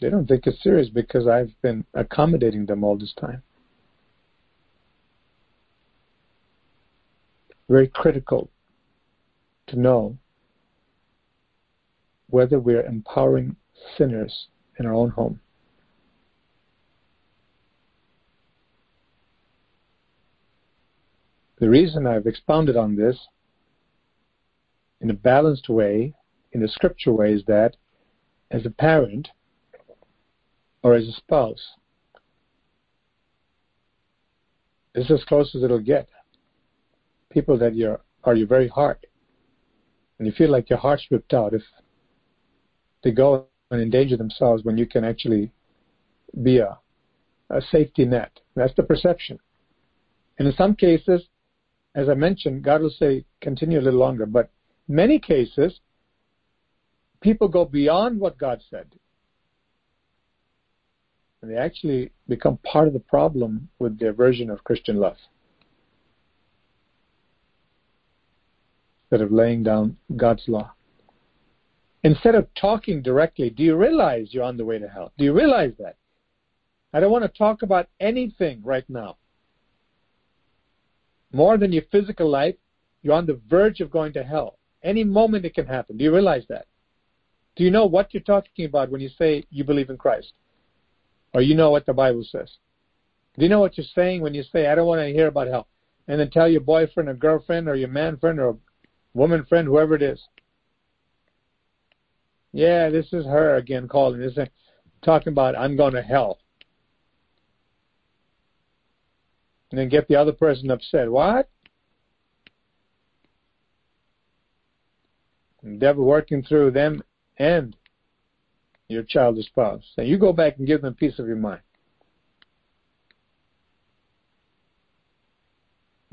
they don't think it's serious because I've been accommodating them all this time. Very critical to know whether we're empowering sinners in our own home. The reason I've expounded on this in a balanced way, in a scripture way, is that as a parent or as a spouse, this is as close as it'll get. People that are your very heart, and you feel like your heart's ripped out if they go and endanger themselves when you can actually be a safety net. That's the perception. And in some cases, as I mentioned, God will say, continue a little longer. But many cases, people go beyond what God said. And they actually become part of the problem with their version of Christian love. Instead of laying down God's law. Instead of talking directly, do you realize you're on the way to hell? Do you realize that? I don't want to talk about anything right now. More than your physical life, you're on the verge of going to hell. Any moment it can happen. Do you realize that? Do you know what you're talking about when you say you believe in Christ? Or you know what the Bible says? Do you know what you're saying when you say, I don't want to hear about hell? And then tell your boyfriend or girlfriend or your man friend or woman friend, whoever it is. Yeah, this is her again calling. This is talking about, I'm going to hell. And then get the other person upset. What? The devil working through them and your childish spouse. So you go back and give them peace of your mind.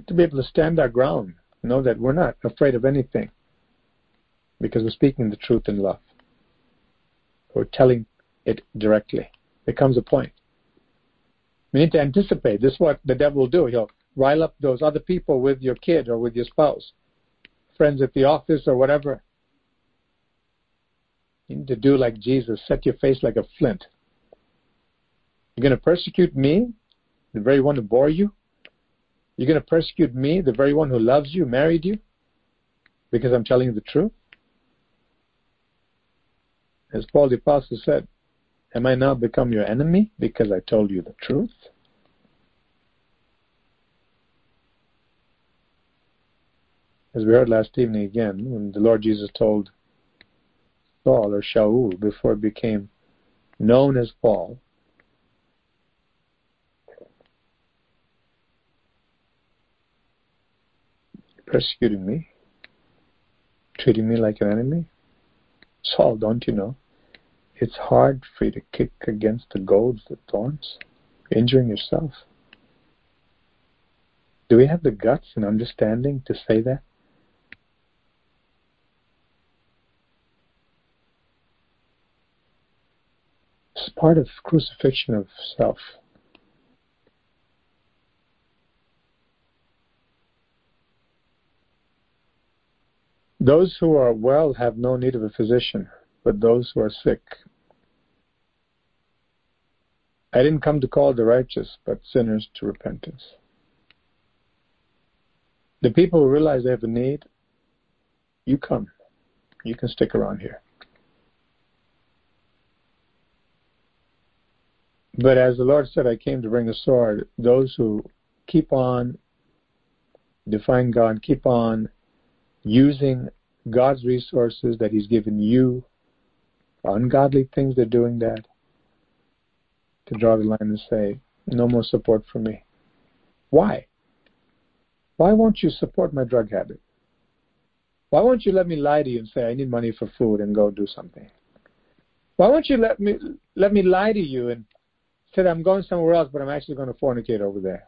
To be able to stand our ground. Know that we're not afraid of anything. Because we're speaking the truth in love. We're telling it directly. It comes a point. We need to anticipate. This is what the devil will do. He'll rile up those other people with your kid or with your spouse. Friends at the office or whatever. You need to do like Jesus. Set your face like a flint. You're going to persecute me, the very one who bore you? You're going to persecute me, the very one who loves you, married you? Because I'm telling you the truth? As Paul the Apostle said, am I now become your enemy because I told you the truth? As we heard last evening again, when the Lord Jesus told Saul or Shaul before it became known as Paul, persecuting me, treating me like an enemy. Saul, don't you know? It's hard for you to kick against the goads, the thorns, injuring yourself. Do we have the guts and understanding to say that? It's part of crucifixion of self. Those who are well have no need of a physician, but those who are sick. I didn't come to call the righteous, but sinners to repentance. The people who realize they have a need, you come. You can stick around here. But as the Lord said, I came to bring the sword. Those who keep on defying God, keep on using God's resources that He's given you, ungodly things, they're doing that, to draw the line and say, no more support for me. Why? Why won't you support my drug habit? Why won't you let me lie to you and say, I need money for food and go do something? Why won't you let me lie to you and say, I'm going somewhere else, but I'm actually going to fornicate over there?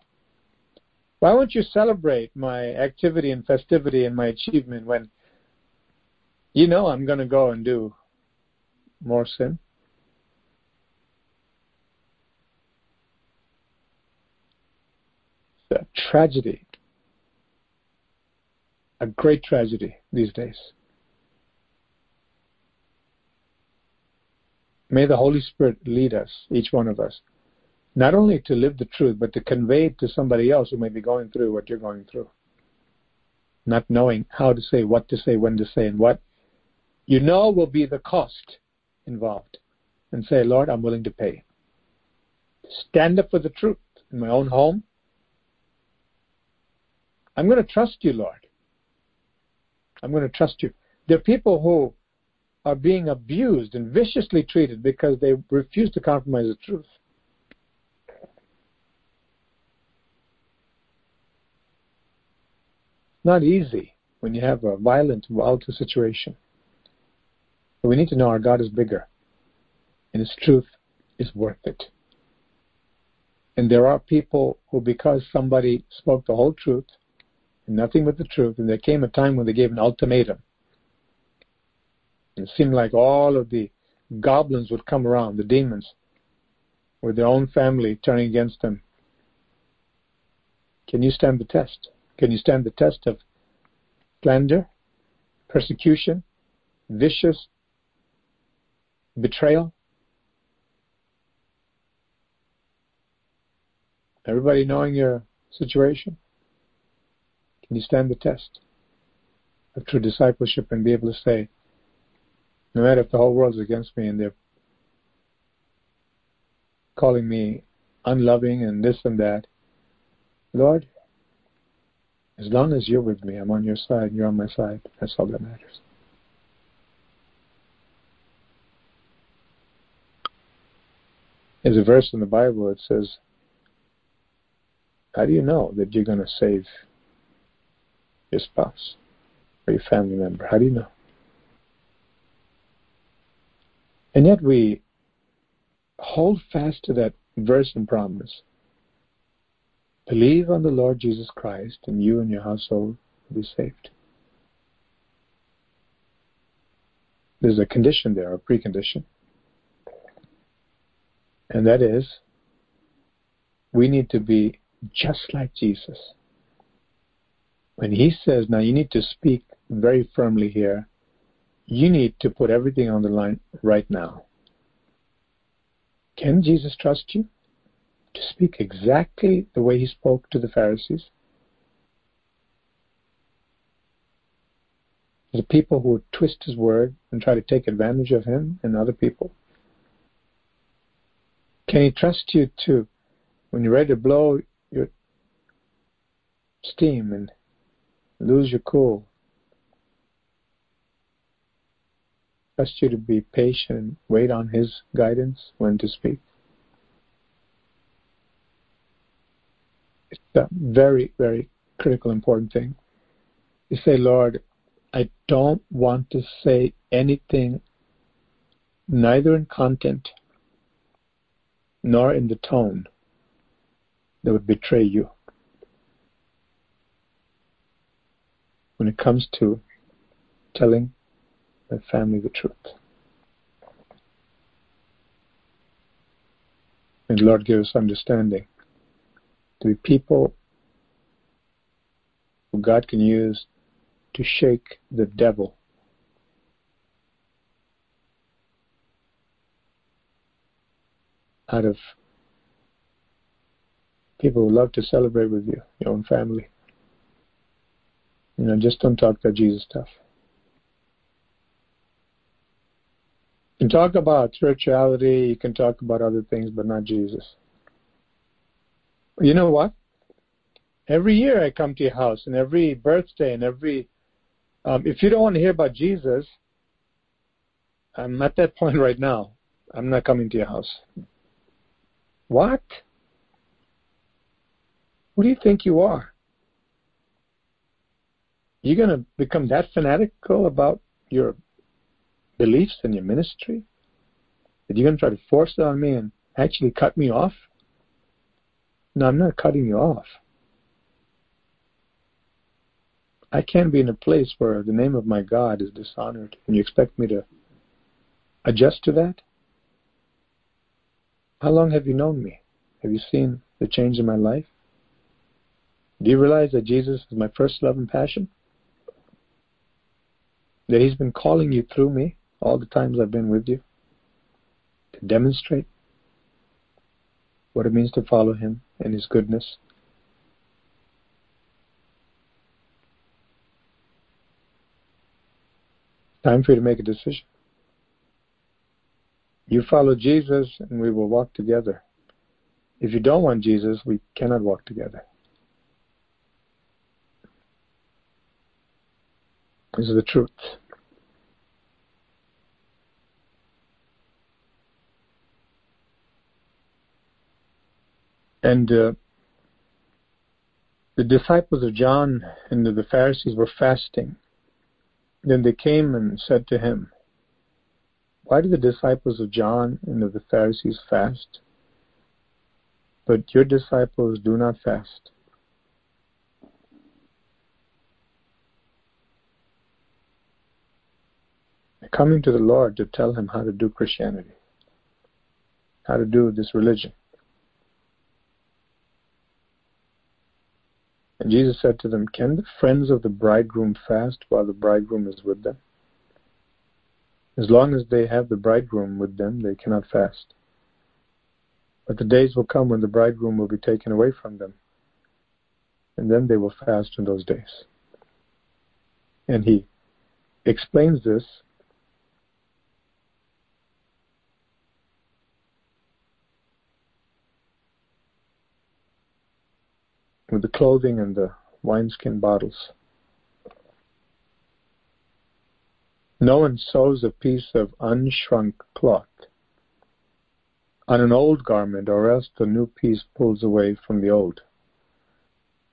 Why won't you celebrate my activity and festivity and my achievement when you know I'm going to go and do more sin? It's a tragedy. A great tragedy these days. May the Holy Spirit lead us, each one of us, not only to live the truth, but to convey it to somebody else who may be going through what you're going through. Not knowing how to say, what to say, when to say, and what you know will be the cost involved. And say, Lord, I'm willing to pay. Stand up for the truth in my own home. I'm going to trust you, Lord. I'm going to trust you. There are people who are being abused and viciously treated because they refuse to compromise the truth. Not easy when you have a violent, volatile situation. But we need to know our God is bigger, and His truth is worth it. And there are people who, because somebody spoke the whole truth, and nothing but the truth. And there came a time when they gave an ultimatum. It seemed like all of the goblins would come around, the demons, with their own family turning against them. Can you stand the test? Can you stand the test of slander, persecution, vicious betrayal? Everybody knowing your situation? Can you stand the test of true discipleship and be able to say, no matter if the whole world is against me and they're calling me unloving and this and that, Lord, as long as you're with me, I'm on your side, you're on my side, that's all that matters. There's a verse in the Bible that says, how do you know that you're going to save your spouse or your family member? How do you know? And yet we hold fast to that verse and promise. Believe on the Lord Jesus Christ and you and your household will be saved. There's a condition there, a precondition. And that is, we need to be just like Jesus. When he says, now you need to speak very firmly here, you need to put everything on the line right now. Can Jesus trust you to speak exactly the way he spoke to the Pharisees? The people who would twist his word and try to take advantage of him and other people? Can he trust you to, when you're ready to blow your steam and lose your cool, trust you to be patient, wait on his guidance when to speak? It's a very, very critical, important thing. You say, Lord, I don't want to say anything, neither in content nor in the tone, that would betray you. When it comes to telling my family the truth. And Lord, give us understanding to be people who God can use to shake the devil. Out of people who love to celebrate with you, your own family. You know, just don't talk that Jesus stuff. You can talk about spirituality, you can talk about other things, but not Jesus. You know what? Every year I come to your house, and every birthday, and every... if you don't want to hear about Jesus, I'm at that point right now. I'm not coming to your house. What? Who do you think you are? You're going to become that fanatical about your beliefs and your ministry? That you're going to try to force it on me and actually cut me off? No, I'm not cutting you off. I can't be in a place where the name of my God is dishonored and you expect me to adjust to that? How long have you known me? Have you seen the change in my life? Do you realize that Jesus is my first love and passion? That he's been calling you through me all the times I've been with you to demonstrate what it means to follow him and his goodness? Time for you to make a decision. You follow Jesus and we will walk together. If you don't want Jesus, we cannot walk together. This is the truth. And the disciples of John and the Pharisees were fasting. Then they came and said to him, why do the disciples of John and of the Pharisees fast, but your disciples do not fast? coming to the Lord to tell him how to do Christianity, how to do this religion. And Jesus said to them, "Can the friends of the bridegroom fast while the bridegroom is with them? As long as they have the bridegroom with them, they cannot fast. But the days will come when the bridegroom will be taken away from them, and then they will fast in those days." And he explains this with the clothing and the wineskin bottles. "No one sews a piece of unshrunk cloth on an old garment, or else the new piece pulls away from the old,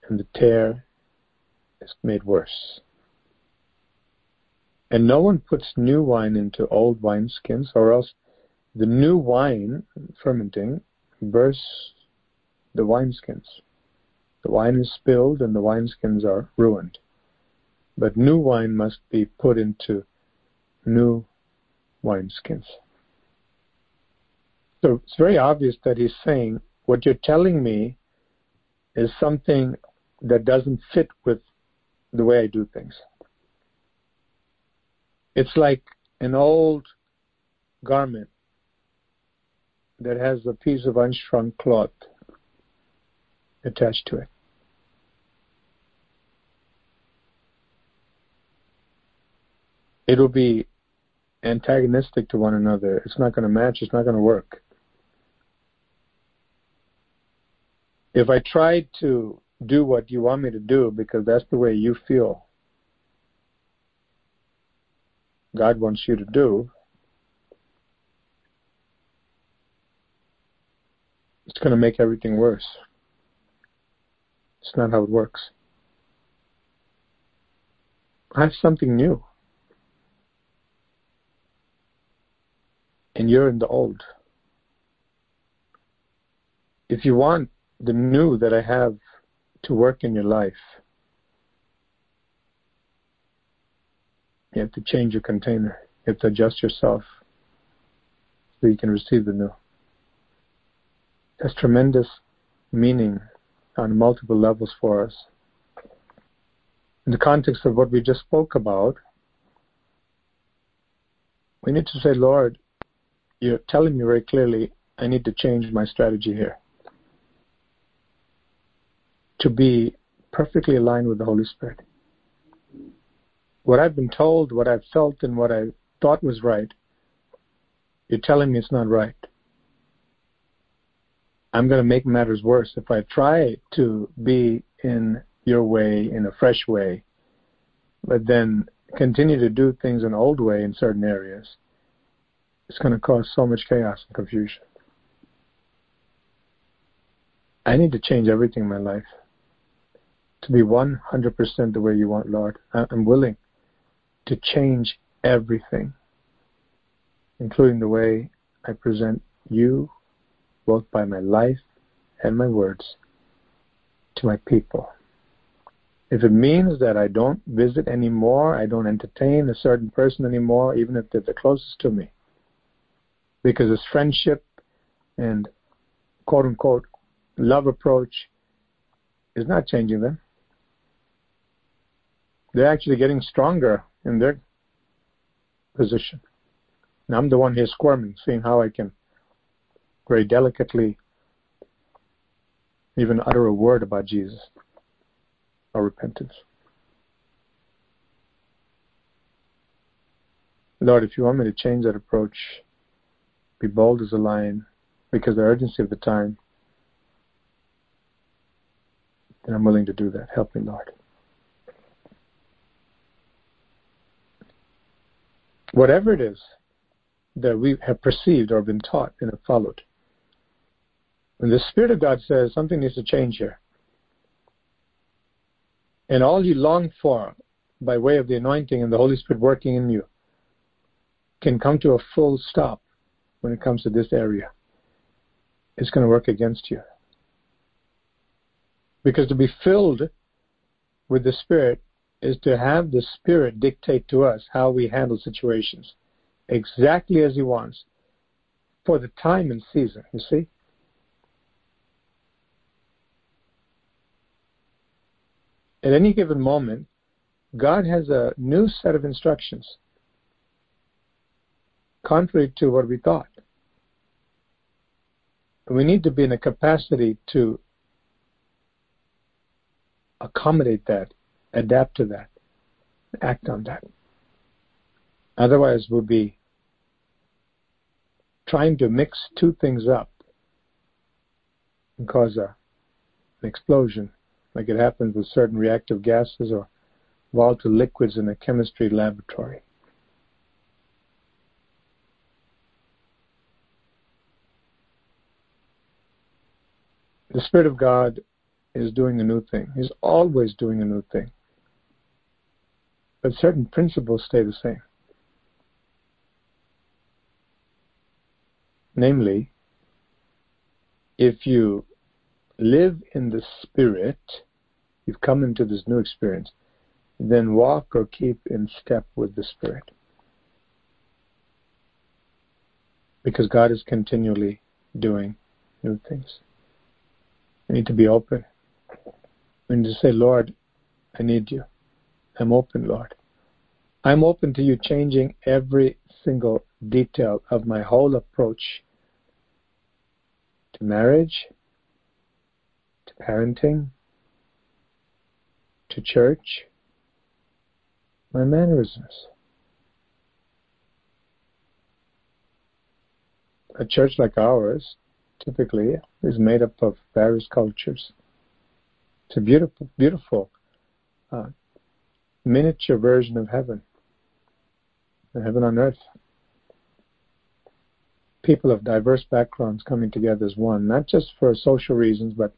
and the tear is made worse. And no one puts new wine into old wineskins, or else the new wine, fermenting, bursts the wineskins. The wine is spilled and the wineskins are ruined. But new wine must be put into new wineskins." So it's very obvious that he's saying, what you're telling me is something that doesn't fit with the way I do things. It's like an old garment that has a piece of unshrunk cloth attached to it. It will be antagonistic to one another. It's not going to match. It's not going to work. If I try to do what you want me to do because that's the way you feel God wants you to do, it's going to make everything worse. It's not how it works. I have something new, and you're in the old. If you want the new that I have to work in your life, you have to change your container. You have to adjust yourself so you can receive the new. That's tremendous meaning on multiple levels for us. In the context of what we just spoke about, we need to say, Lord, you're telling me very clearly, I need to change my strategy here to be perfectly aligned with the Holy Spirit. What I've been told, what I've felt, and what I thought was right, you're telling me it's not right. I'm going to make matters worse if I try to be in your way, in a fresh way, but then continue to do things an old way in certain areas. It's going to cause so much chaos and confusion. I need to change everything in my life to be 100% the way you want, Lord. I'm willing to change everything, including the way I present you, both by my life and my words, to my people. If it means that I don't visit anymore, I don't entertain a certain person anymore, even if they're the closest to me, because this friendship and quote-unquote love approach is not changing them. They're actually getting stronger in their position. And I'm the one here squirming, seeing how I can very delicately even utter a word about Jesus or repentance. Lord, if you want me to change that approach, be bold as a lion, because the urgency of the time, and I'm willing to do that. Help me, Lord. Whatever it is that we have perceived or been taught and have followed, when the Spirit of God says something needs to change here, and all you long for by way of the anointing and the Holy Spirit working in you can come to a full stop when it comes to this area, it's going to work against you. Because to be filled with the Spirit is to have the Spirit dictate to us how we handle situations, exactly as he wants for the time and season, you see? At any given moment, God has a new set of instructions, contrary to what we thought. We need to be in a capacity to accommodate that, adapt to that, act on that. Otherwise, we'll be trying to mix two things up and cause an explosion, like it happens with certain reactive gases or volatile liquids in a chemistry laboratory. The Spirit of God is doing a new thing. He's always doing a new thing. But certain principles stay the same. Namely, if you live in the Spirit, you've come into this new experience, then walk or keep in step with the Spirit. Because God is continually doing new things. We need to be open. We need to say, Lord, I need you. I'm open, Lord. I'm open to you changing every single detail of my whole approach to marriage, to parenting, to church, my mannerisms. A church like ours typically is made up of various cultures. It's a beautiful, beautiful miniature version of heaven, heaven on earth. People of diverse backgrounds coming together as one, not just for social reasons, but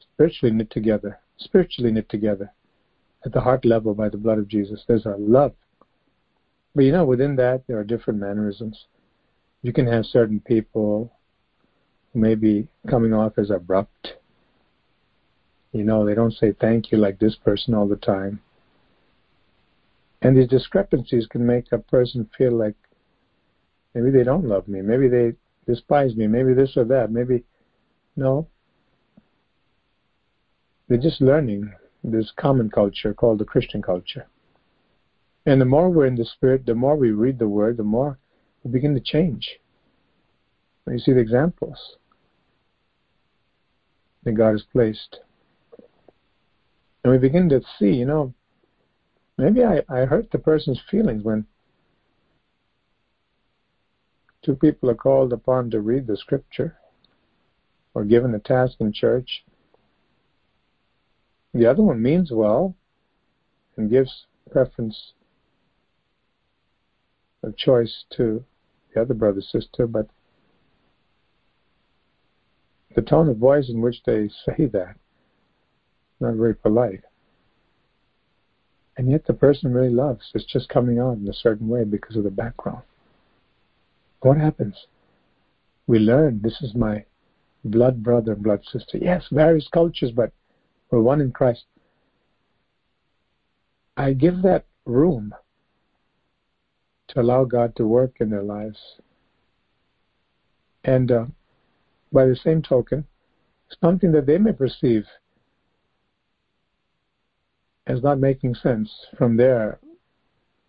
spiritually knit together, at the heart level by the blood of Jesus. There's a love. But within that, there are different mannerisms. You can have certain people who may be coming off as abrupt. They don't say thank you like this person all the time. And these discrepancies can make a person feel like maybe they don't love me, maybe they despise me, maybe this or that, maybe no. They're just learning this common culture called the Christian culture. And the more we're in the Spirit, the more we read the Word, the more we begin to change. And you see the examples that God has placed. And we begin to see, maybe I hurt the person's feelings when two people are called upon to read the scripture or given a task in church. The other one means well and gives preference of choice to the other brother, sister, but the tone of voice in which they say that is not very polite. And yet the person really loves. It's just coming out in a certain way because of the background. What happens? We learn, this is my blood brother and blood sister. Yes, various cultures, but we're one in Christ. I give that room to allow God to work in their lives. And by the same token, something that they may perceive as not making sense from their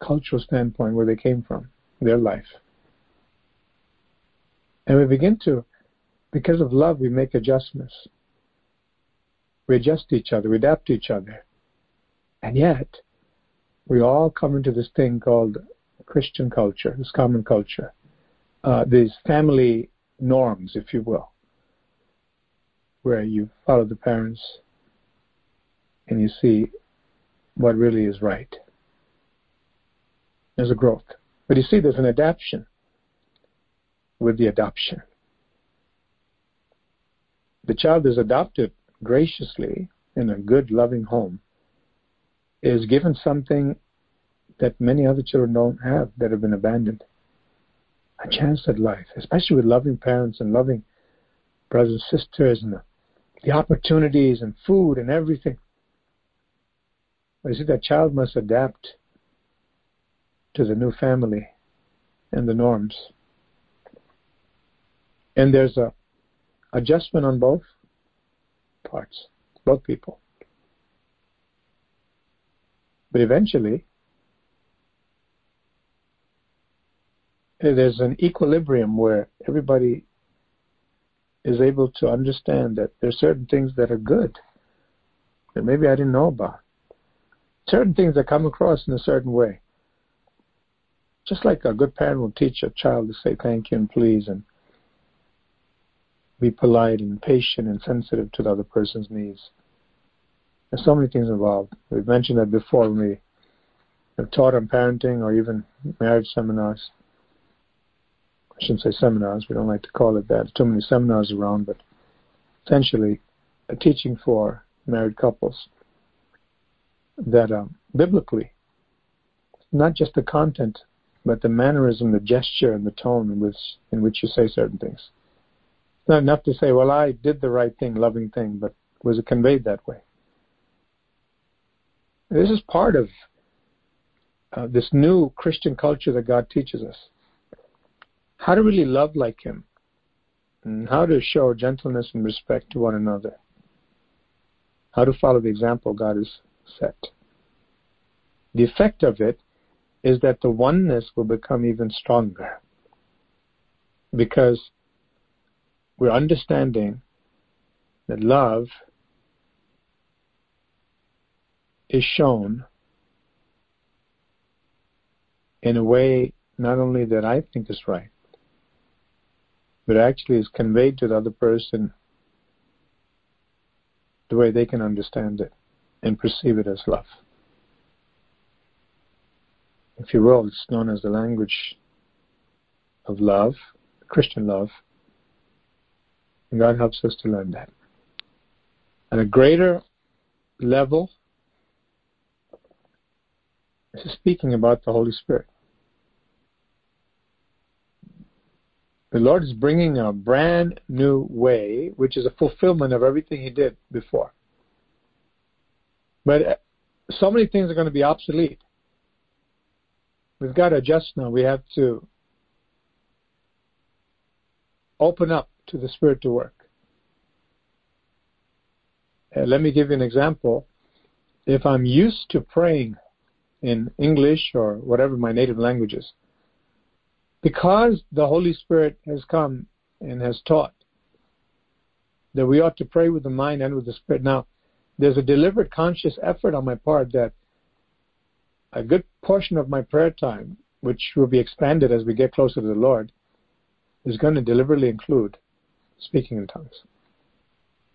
cultural standpoint, where they came from, their life. And we begin to, because of love, we make adjustments. We adjust to each other, we adapt to each other. And yet, we all come into this thing called Christian culture, this common culture, these family norms, if you will, where you follow the parents and you see what really is right. There's a growth. But you see, there's an adaptation with the adoption. The child is adopted graciously in a good, loving home, is given something that many other children don't have, that have been abandoned. A chance at life, especially with loving parents and loving brothers and sisters and the opportunities and food and everything. But you see, that child must adapt to the new family and the norms. And there's a adjustment on both parts, both people. But eventually, there's an equilibrium where everybody is able to understand that there are certain things that are good that maybe I didn't know about. Certain things that come across in a certain way. Just like a good parent will teach a child to say thank you and please and be polite and patient and sensitive to the other person's needs. There's so many things involved. We've mentioned that before when we have taught on parenting or even marriage seminars. I shouldn't say seminars, we don't like to call it that. There's too many seminars around, but essentially a teaching for married couples that biblically, not just the content, but the mannerism, the gesture, and the tone in which you say certain things. It's not enough to say, well, I did the right thing, loving thing, but was it conveyed that way? This is part of this new Christian culture that God teaches us. How to really love like Him, and how to show gentleness and respect to one another. How to follow the example God has set. The effect of it is that the oneness will become even stronger, because we're understanding that love is shown in a way not only that I think is right, but actually is conveyed to the other person the way they can understand it and perceive it as love. If you will, it's known as the language of love, Christian love, and God helps us to learn that. At a greater level, this is speaking about the Holy Spirit. The Lord is bringing a brand new way, which is a fulfillment of everything He did before. But so many things are going to be obsolete. We've got to adjust now. We have to open up to the Spirit to work. Let me give you an example. If I'm used to praying in English or whatever my native language is, because the Holy Spirit has come and has taught that we ought to pray with the mind and with the Spirit. Now, there's a deliberate, conscious effort on my part that a good portion of my prayer time, which will be expanded as we get closer to the Lord, is going to deliberately include speaking in tongues.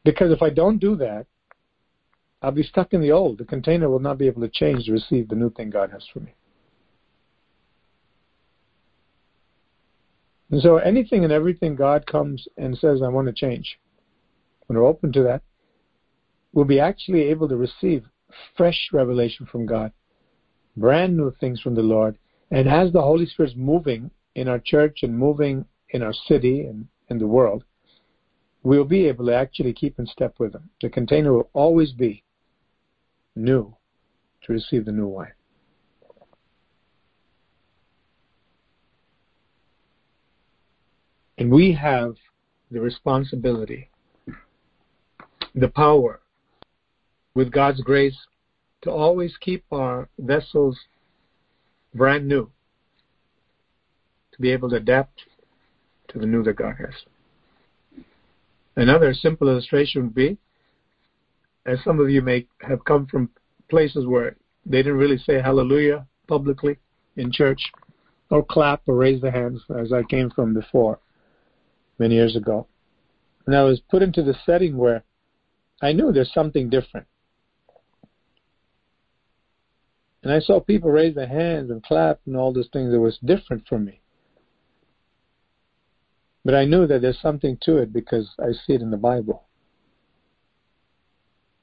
Because if I don't do that, I'll be stuck in the old. The container will not be able to change to receive the new thing God has for me. And so anything and everything God comes and says, I want to change, when we're open to that, we'll be actually able to receive fresh revelation from God, brand new things from the Lord. And as the Holy Spirit's moving in our church and moving in our city and in the world, we'll be able to actually keep in step with Him. The container will always be new to receive the new wine. And we have the responsibility, the power, with God's grace, to always keep our vessels brand new, to be able to adapt to the new that God has. Another simple illustration would be, as some of you may have come from places where they didn't really say hallelujah publicly in church, or clap or raise their hands, as I came from before, many years ago. And I was put into the setting where I knew there's something different. And I saw people raise their hands and clap and all those things that was different for me. But I knew that there's something to it because I see it in the Bible.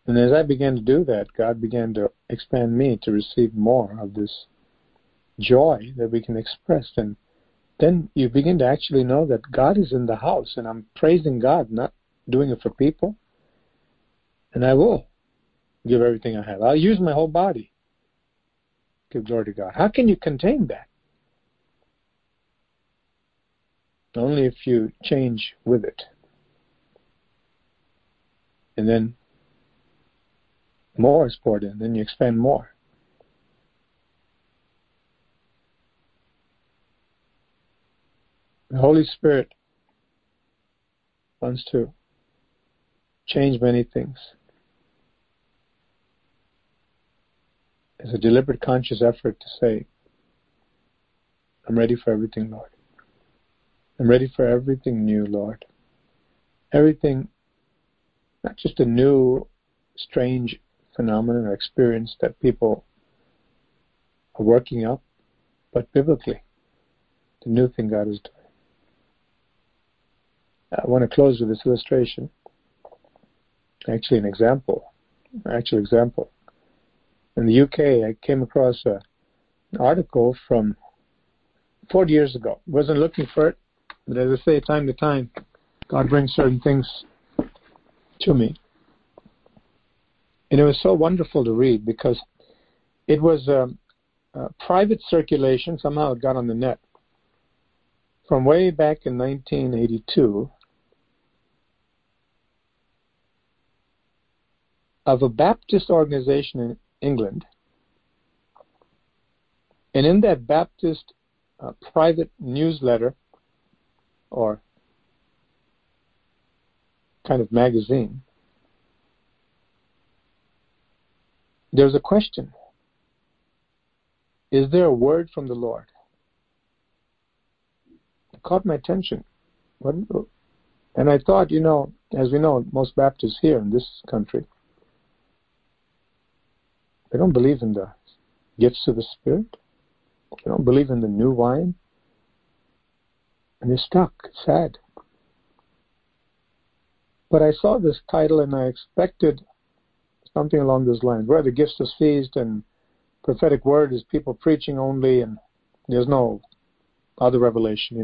And as I began to do that, God began to expand me to receive more of this joy that we can express. And then you begin to actually know that God is in the house, and I'm praising God, not doing it for people. And I will give everything I have. I'll use my whole body. Give glory to God. How can you contain that? only if you change with it. And then more is poured in, then you expand more. The Holy Spirit wants to change many things. It's a deliberate, conscious effort to say, I'm ready for everything, Lord. I'm ready for everything new, Lord. Everything, not just a new, strange phenomenon or experience that people are working up, but biblically, the new thing God is doing. I want to close with this illustration. Actually, an example. Actual example. In the UK, I came across an article from 40 years ago. Wasn't looking for it, but as I say, time to time, God brings certain things to me. And it was so wonderful to read because it was a private circulation. Somehow it got on the net. From way back in 1982, of a Baptist organization in England, and in that Baptist private newsletter or kind of magazine, there's a question. Is there a word from the Lord? It caught my attention. And I thought, as we know, most Baptists here in this country, they don't believe in the gifts of the Spirit. They don't believe in the new wine. And they're stuck. It's sad. But I saw this title and I expected something along those lines. Where the gifts are seized and prophetic word is people preaching only and there's no other revelation.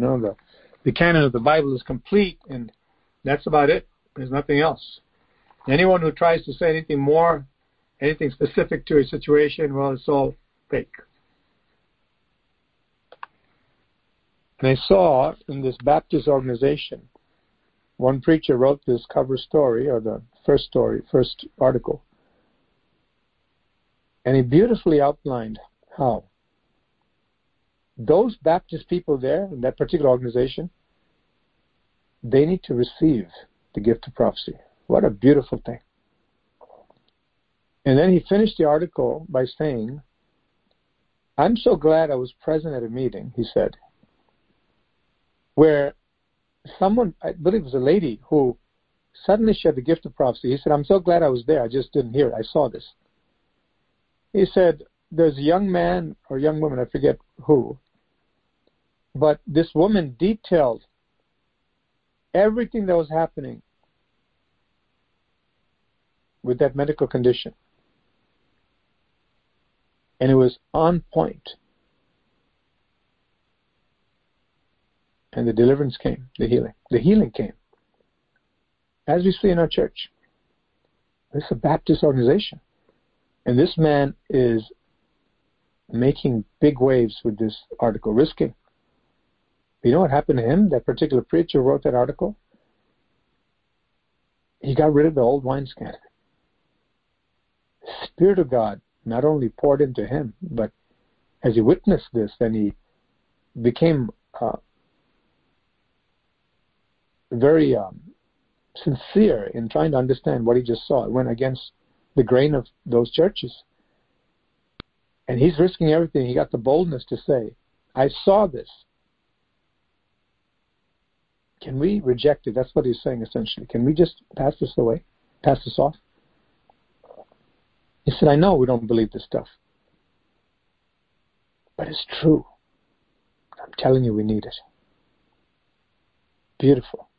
The canon of the Bible is complete and that's about it. There's nothing else. Anyone who tries to say anything more, anything specific to a situation, well, it's all fake. And I saw in this Baptist organization, one preacher wrote this cover story, or the first article. And he beautifully outlined how those Baptist people there, in that particular organization, they need to receive the gift of prophecy. What a beautiful thing. And then he finished the article by saying, I'm so glad I was present at a meeting, he said, where someone, I believe it was a lady, who suddenly shared the gift of prophecy. He said, I'm so glad I was there. I just didn't hear it. I saw this. He said, there's a young man or young woman, I forget who, but this woman detailed everything that was happening with that medical condition. And it was on point. And the deliverance came, the healing. The healing came. As we see in our church. This is a Baptist organization. And this man is making big waves with this article, risking. You know what happened to him? That particular preacher wrote that article. He got rid of the old wineskin. The Spirit of God not only poured into him, but as he witnessed this, then he became very sincere in trying to understand what he just saw. It went against the grain of those churches. And he's risking everything. He got the boldness to say, I saw this. Can we reject it? That's what he's saying essentially. Can we just pass this away? Pass this off? He said, I know we don't believe this stuff. But it's true. I'm telling you, we need it. Beautiful.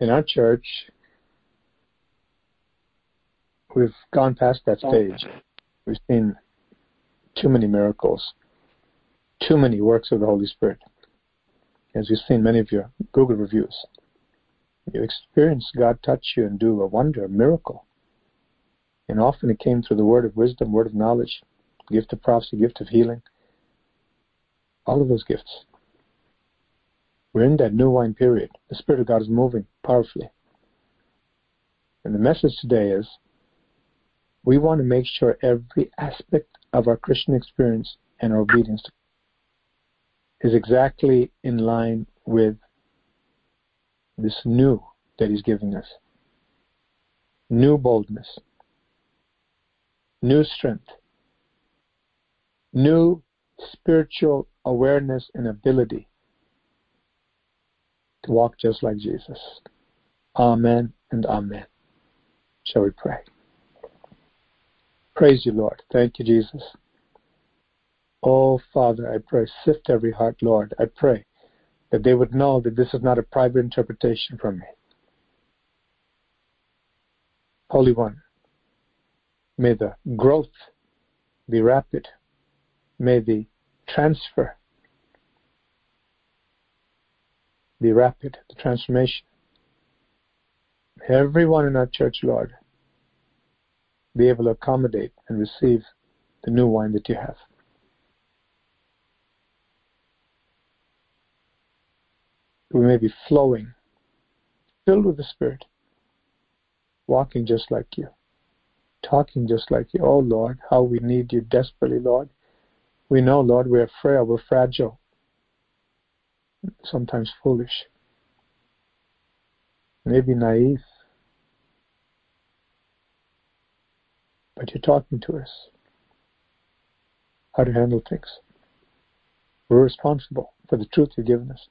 In our church, we've gone past that stage. We've seen too many miracles, too many works of the Holy Spirit. As you've seen many of your Google reviews, you experience God touch you and do a wonder, a miracle. And often it came through the word of wisdom, word of knowledge, gift of prophecy, gift of healing, all of those gifts. We're in that new wine period. The Spirit of God is moving powerfully. And the message today is, we want to make sure every aspect of our Christian experience and our obedience is exactly in line with this new that He's giving us. New boldness, new strength, new spiritual awareness and ability to walk just like Jesus. Amen and amen. Shall we pray? Praise you, Lord. Thank you, Jesus. Oh, Father, I pray, sift every heart, Lord. I pray that they would know that this is not a private interpretation from me. Holy One, may the growth be rapid. May the transfer be rapid, the transformation. Everyone in our church, Lord, be able to accommodate and receive the new wine that you have. We may be flowing, filled with the Spirit, walking just like you, talking just like you. Oh, Lord, how we need you desperately, Lord. We know, Lord, we're frail, we're fragile, sometimes foolish, maybe naive. But you're talking to us how to handle things. We're responsible for the truth you've given us.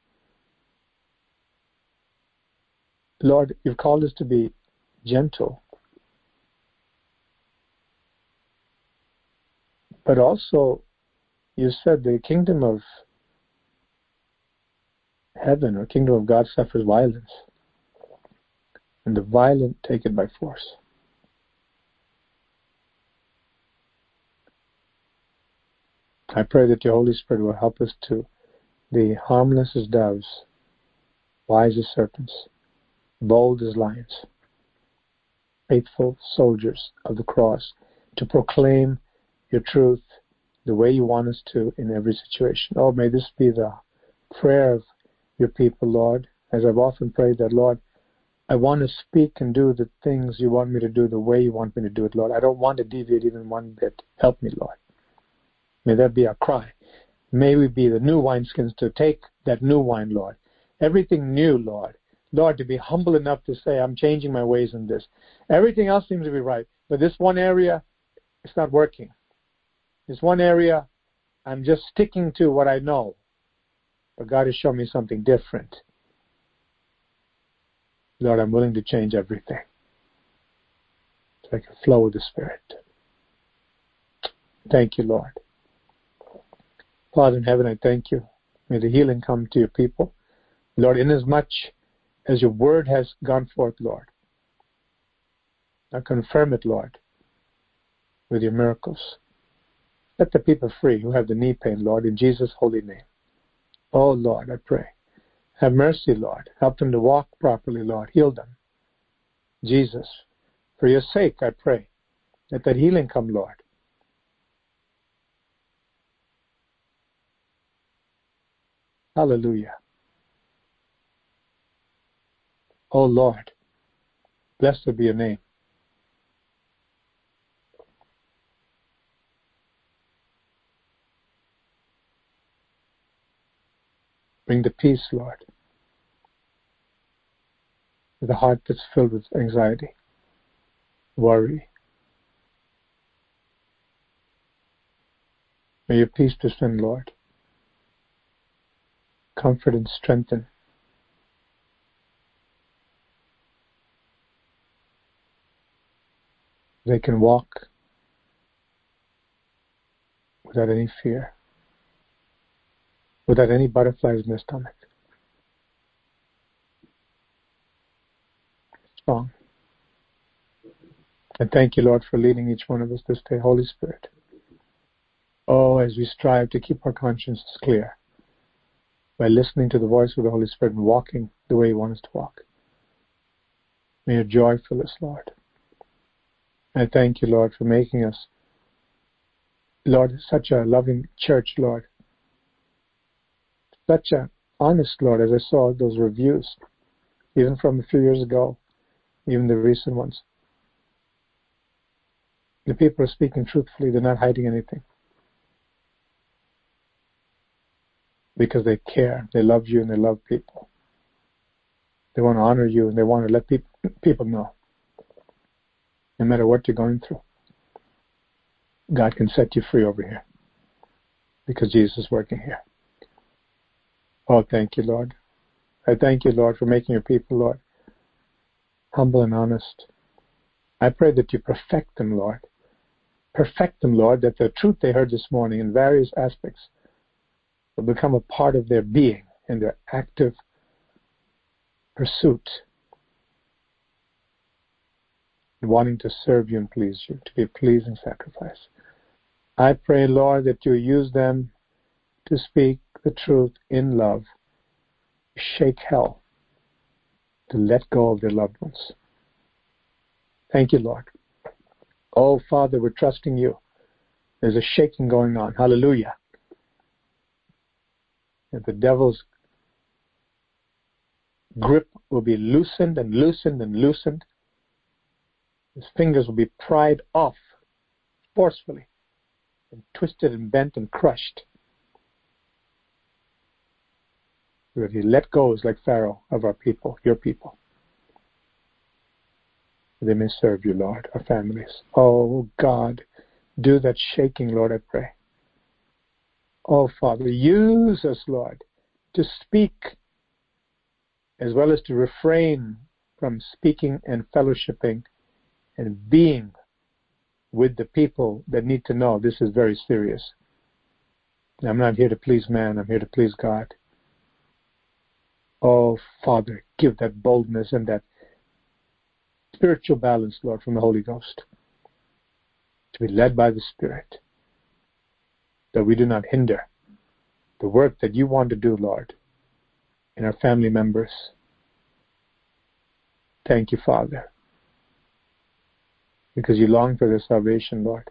Lord, you've called us to be gentle, but also you said the kingdom of heaven or kingdom of God suffers violence, and the violent take it by force. I pray that your Holy Spirit will help us to be harmless as doves, wise as serpents, bold as lions, faithful soldiers of the cross, to proclaim your truth the way you want us to in every situation. Oh, may this be the prayer of your people, Lord, as I've often prayed that, Lord, I want to speak and do the things you want me to do the way you want me to do it, Lord. I don't want to deviate even one bit. Help me, Lord. May that be our cry. May we be the new wineskins to take that new wine, Lord. Everything new, Lord. Lord, to be humble enough to say, I'm changing my ways in this. Everything else seems to be right, but this one area, it's not working. This one area, I'm just sticking to what I know. But God has shown me something different. Lord, I'm willing to change everything so I can flow with the Spirit. Thank you, Lord. Father in heaven, I thank you. May the healing come to your people. Lord, inasmuch as your word has gone forth, Lord, now confirm it, Lord, with your miracles. Set the people free who have the knee pain, Lord, in Jesus' holy name. Oh, Lord, I pray. Have mercy, Lord. Help them to walk properly, Lord. Heal them. Jesus, for your sake, I pray, let that healing come, Lord. Hallelujah. Oh, Lord, blessed be your name. Bring the peace, Lord, to the heart that's filled with anxiety, worry. May your peace descend, Lord. Comfort and strengthen. They can walk without any fear, without any butterflies in their stomach. Strong. And thank you, Lord, for leading each one of us this day, Holy Spirit. Oh, as we strive to keep our consciences clear, by listening to the voice of the Holy Spirit and walking the way you want us to walk. May your joy fill us, Lord. I thank you, Lord, for making us, Lord, such a loving church, Lord. Such an honest, Lord, as I saw those reviews, even from a few years ago, even the recent ones. The people are speaking truthfully. They're not hiding anything. Because they care. They love you and they love people. They want to honor you and they want to let people know. No matter what you're going through, God can set you free over here. Because Jesus is working here. Oh, thank you, Lord. I thank you, Lord, for making your people, Lord, humble and honest. I pray that you perfect them, Lord. Perfect them, Lord, that the truth they heard this morning in various aspects will become a part of their being and their active pursuit, wanting to serve you and please you, to be a pleasing sacrifice. I pray, Lord, that you use them to speak the truth in love, shake hell, to let go of their loved ones. Thank you, Lord. Oh, Father, we're trusting you. There's a shaking going on. Hallelujah. And the devil's grip will be loosened and loosened and loosened. His fingers will be pried off forcefully and twisted and bent and crushed. That he let go is like Pharaoh of our people, your people. They may serve you, Lord, our families. Oh, God, do that shaking, Lord, I pray. Oh, Father, use us, Lord, to speak as well as to refrain from speaking and fellowshipping and being with the people that need to know this is very serious. I'm not here to please man. I'm here to please God. Oh, Father, give that boldness and that spiritual balance, Lord, from the Holy Ghost, to be led by the Spirit, that we do not hinder the work that you want to do, Lord, in our family members. Thank you, Father, because you long for their salvation, Lord,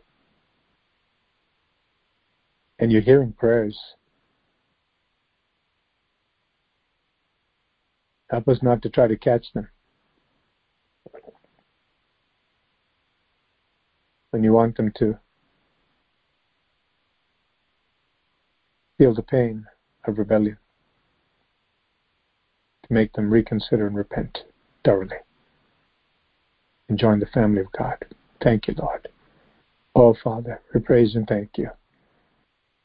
and you're hearing prayers. Help us not to try to catch them. When you want them to feel the pain of rebellion, to make them reconsider and repent thoroughly and join the family of God. Thank you, Lord. Oh, Father, we praise and thank you.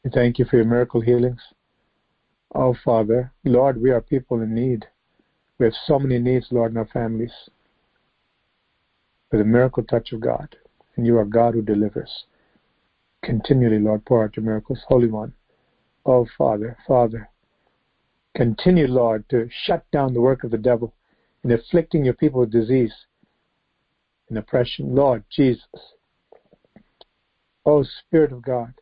We thank you for your miracle healings. Oh, Father, Lord, we are people in need. We have so many needs, Lord, in our families, for the miracle touch of God. And you are God who delivers. Continually, Lord, pour out your miracles. Holy One. Oh, Father, continue, Lord, to shut down the work of the devil in afflicting your people with disease and oppression. Lord Jesus. Oh, Spirit of God,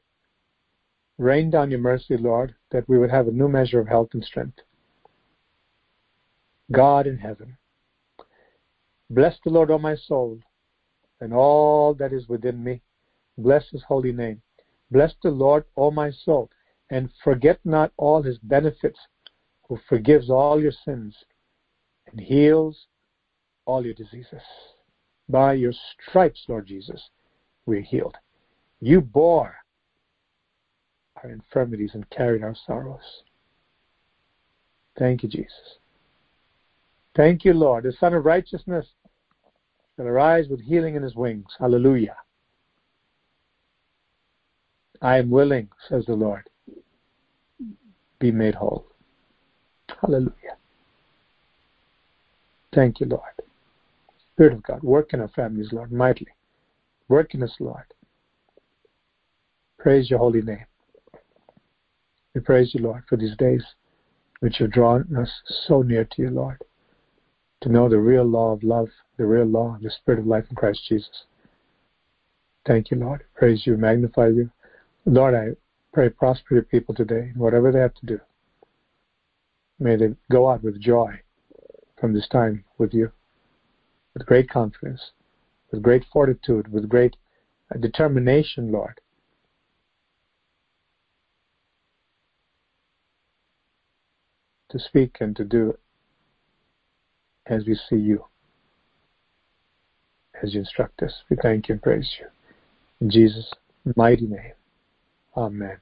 rain down your mercy, Lord, that we would have a new measure of health and strength. God in heaven, bless the Lord, O my soul, and all that is within me. Bless his holy name. Bless the Lord, O my soul, and forget not all his benefits, who forgives all your sins and heals all your diseases. By your stripes, Lord Jesus, we are healed. You bore our infirmities and carried our sorrows. Thank you, Jesus. Thank you, Lord. The Son of Righteousness shall arise with healing in his wings. Hallelujah. I am willing, says the Lord. Be made whole. Hallelujah. Thank you, Lord. Spirit of God, work in our families, Lord, mightily. Work in us, Lord. Praise your holy name. We praise you, Lord, for these days which have drawn us so near to you, Lord, to know the real law of love, the real law of the Spirit of life in Christ Jesus. Thank you, Lord. Praise you, magnify you. Lord, I pray prosper your people today in whatever they have to do. May they go out with joy from this time with you, with great confidence, with great fortitude, with great determination, Lord, to speak and to do it as we see you, as you instruct us. We thank you and praise you. In Jesus' mighty name, amen.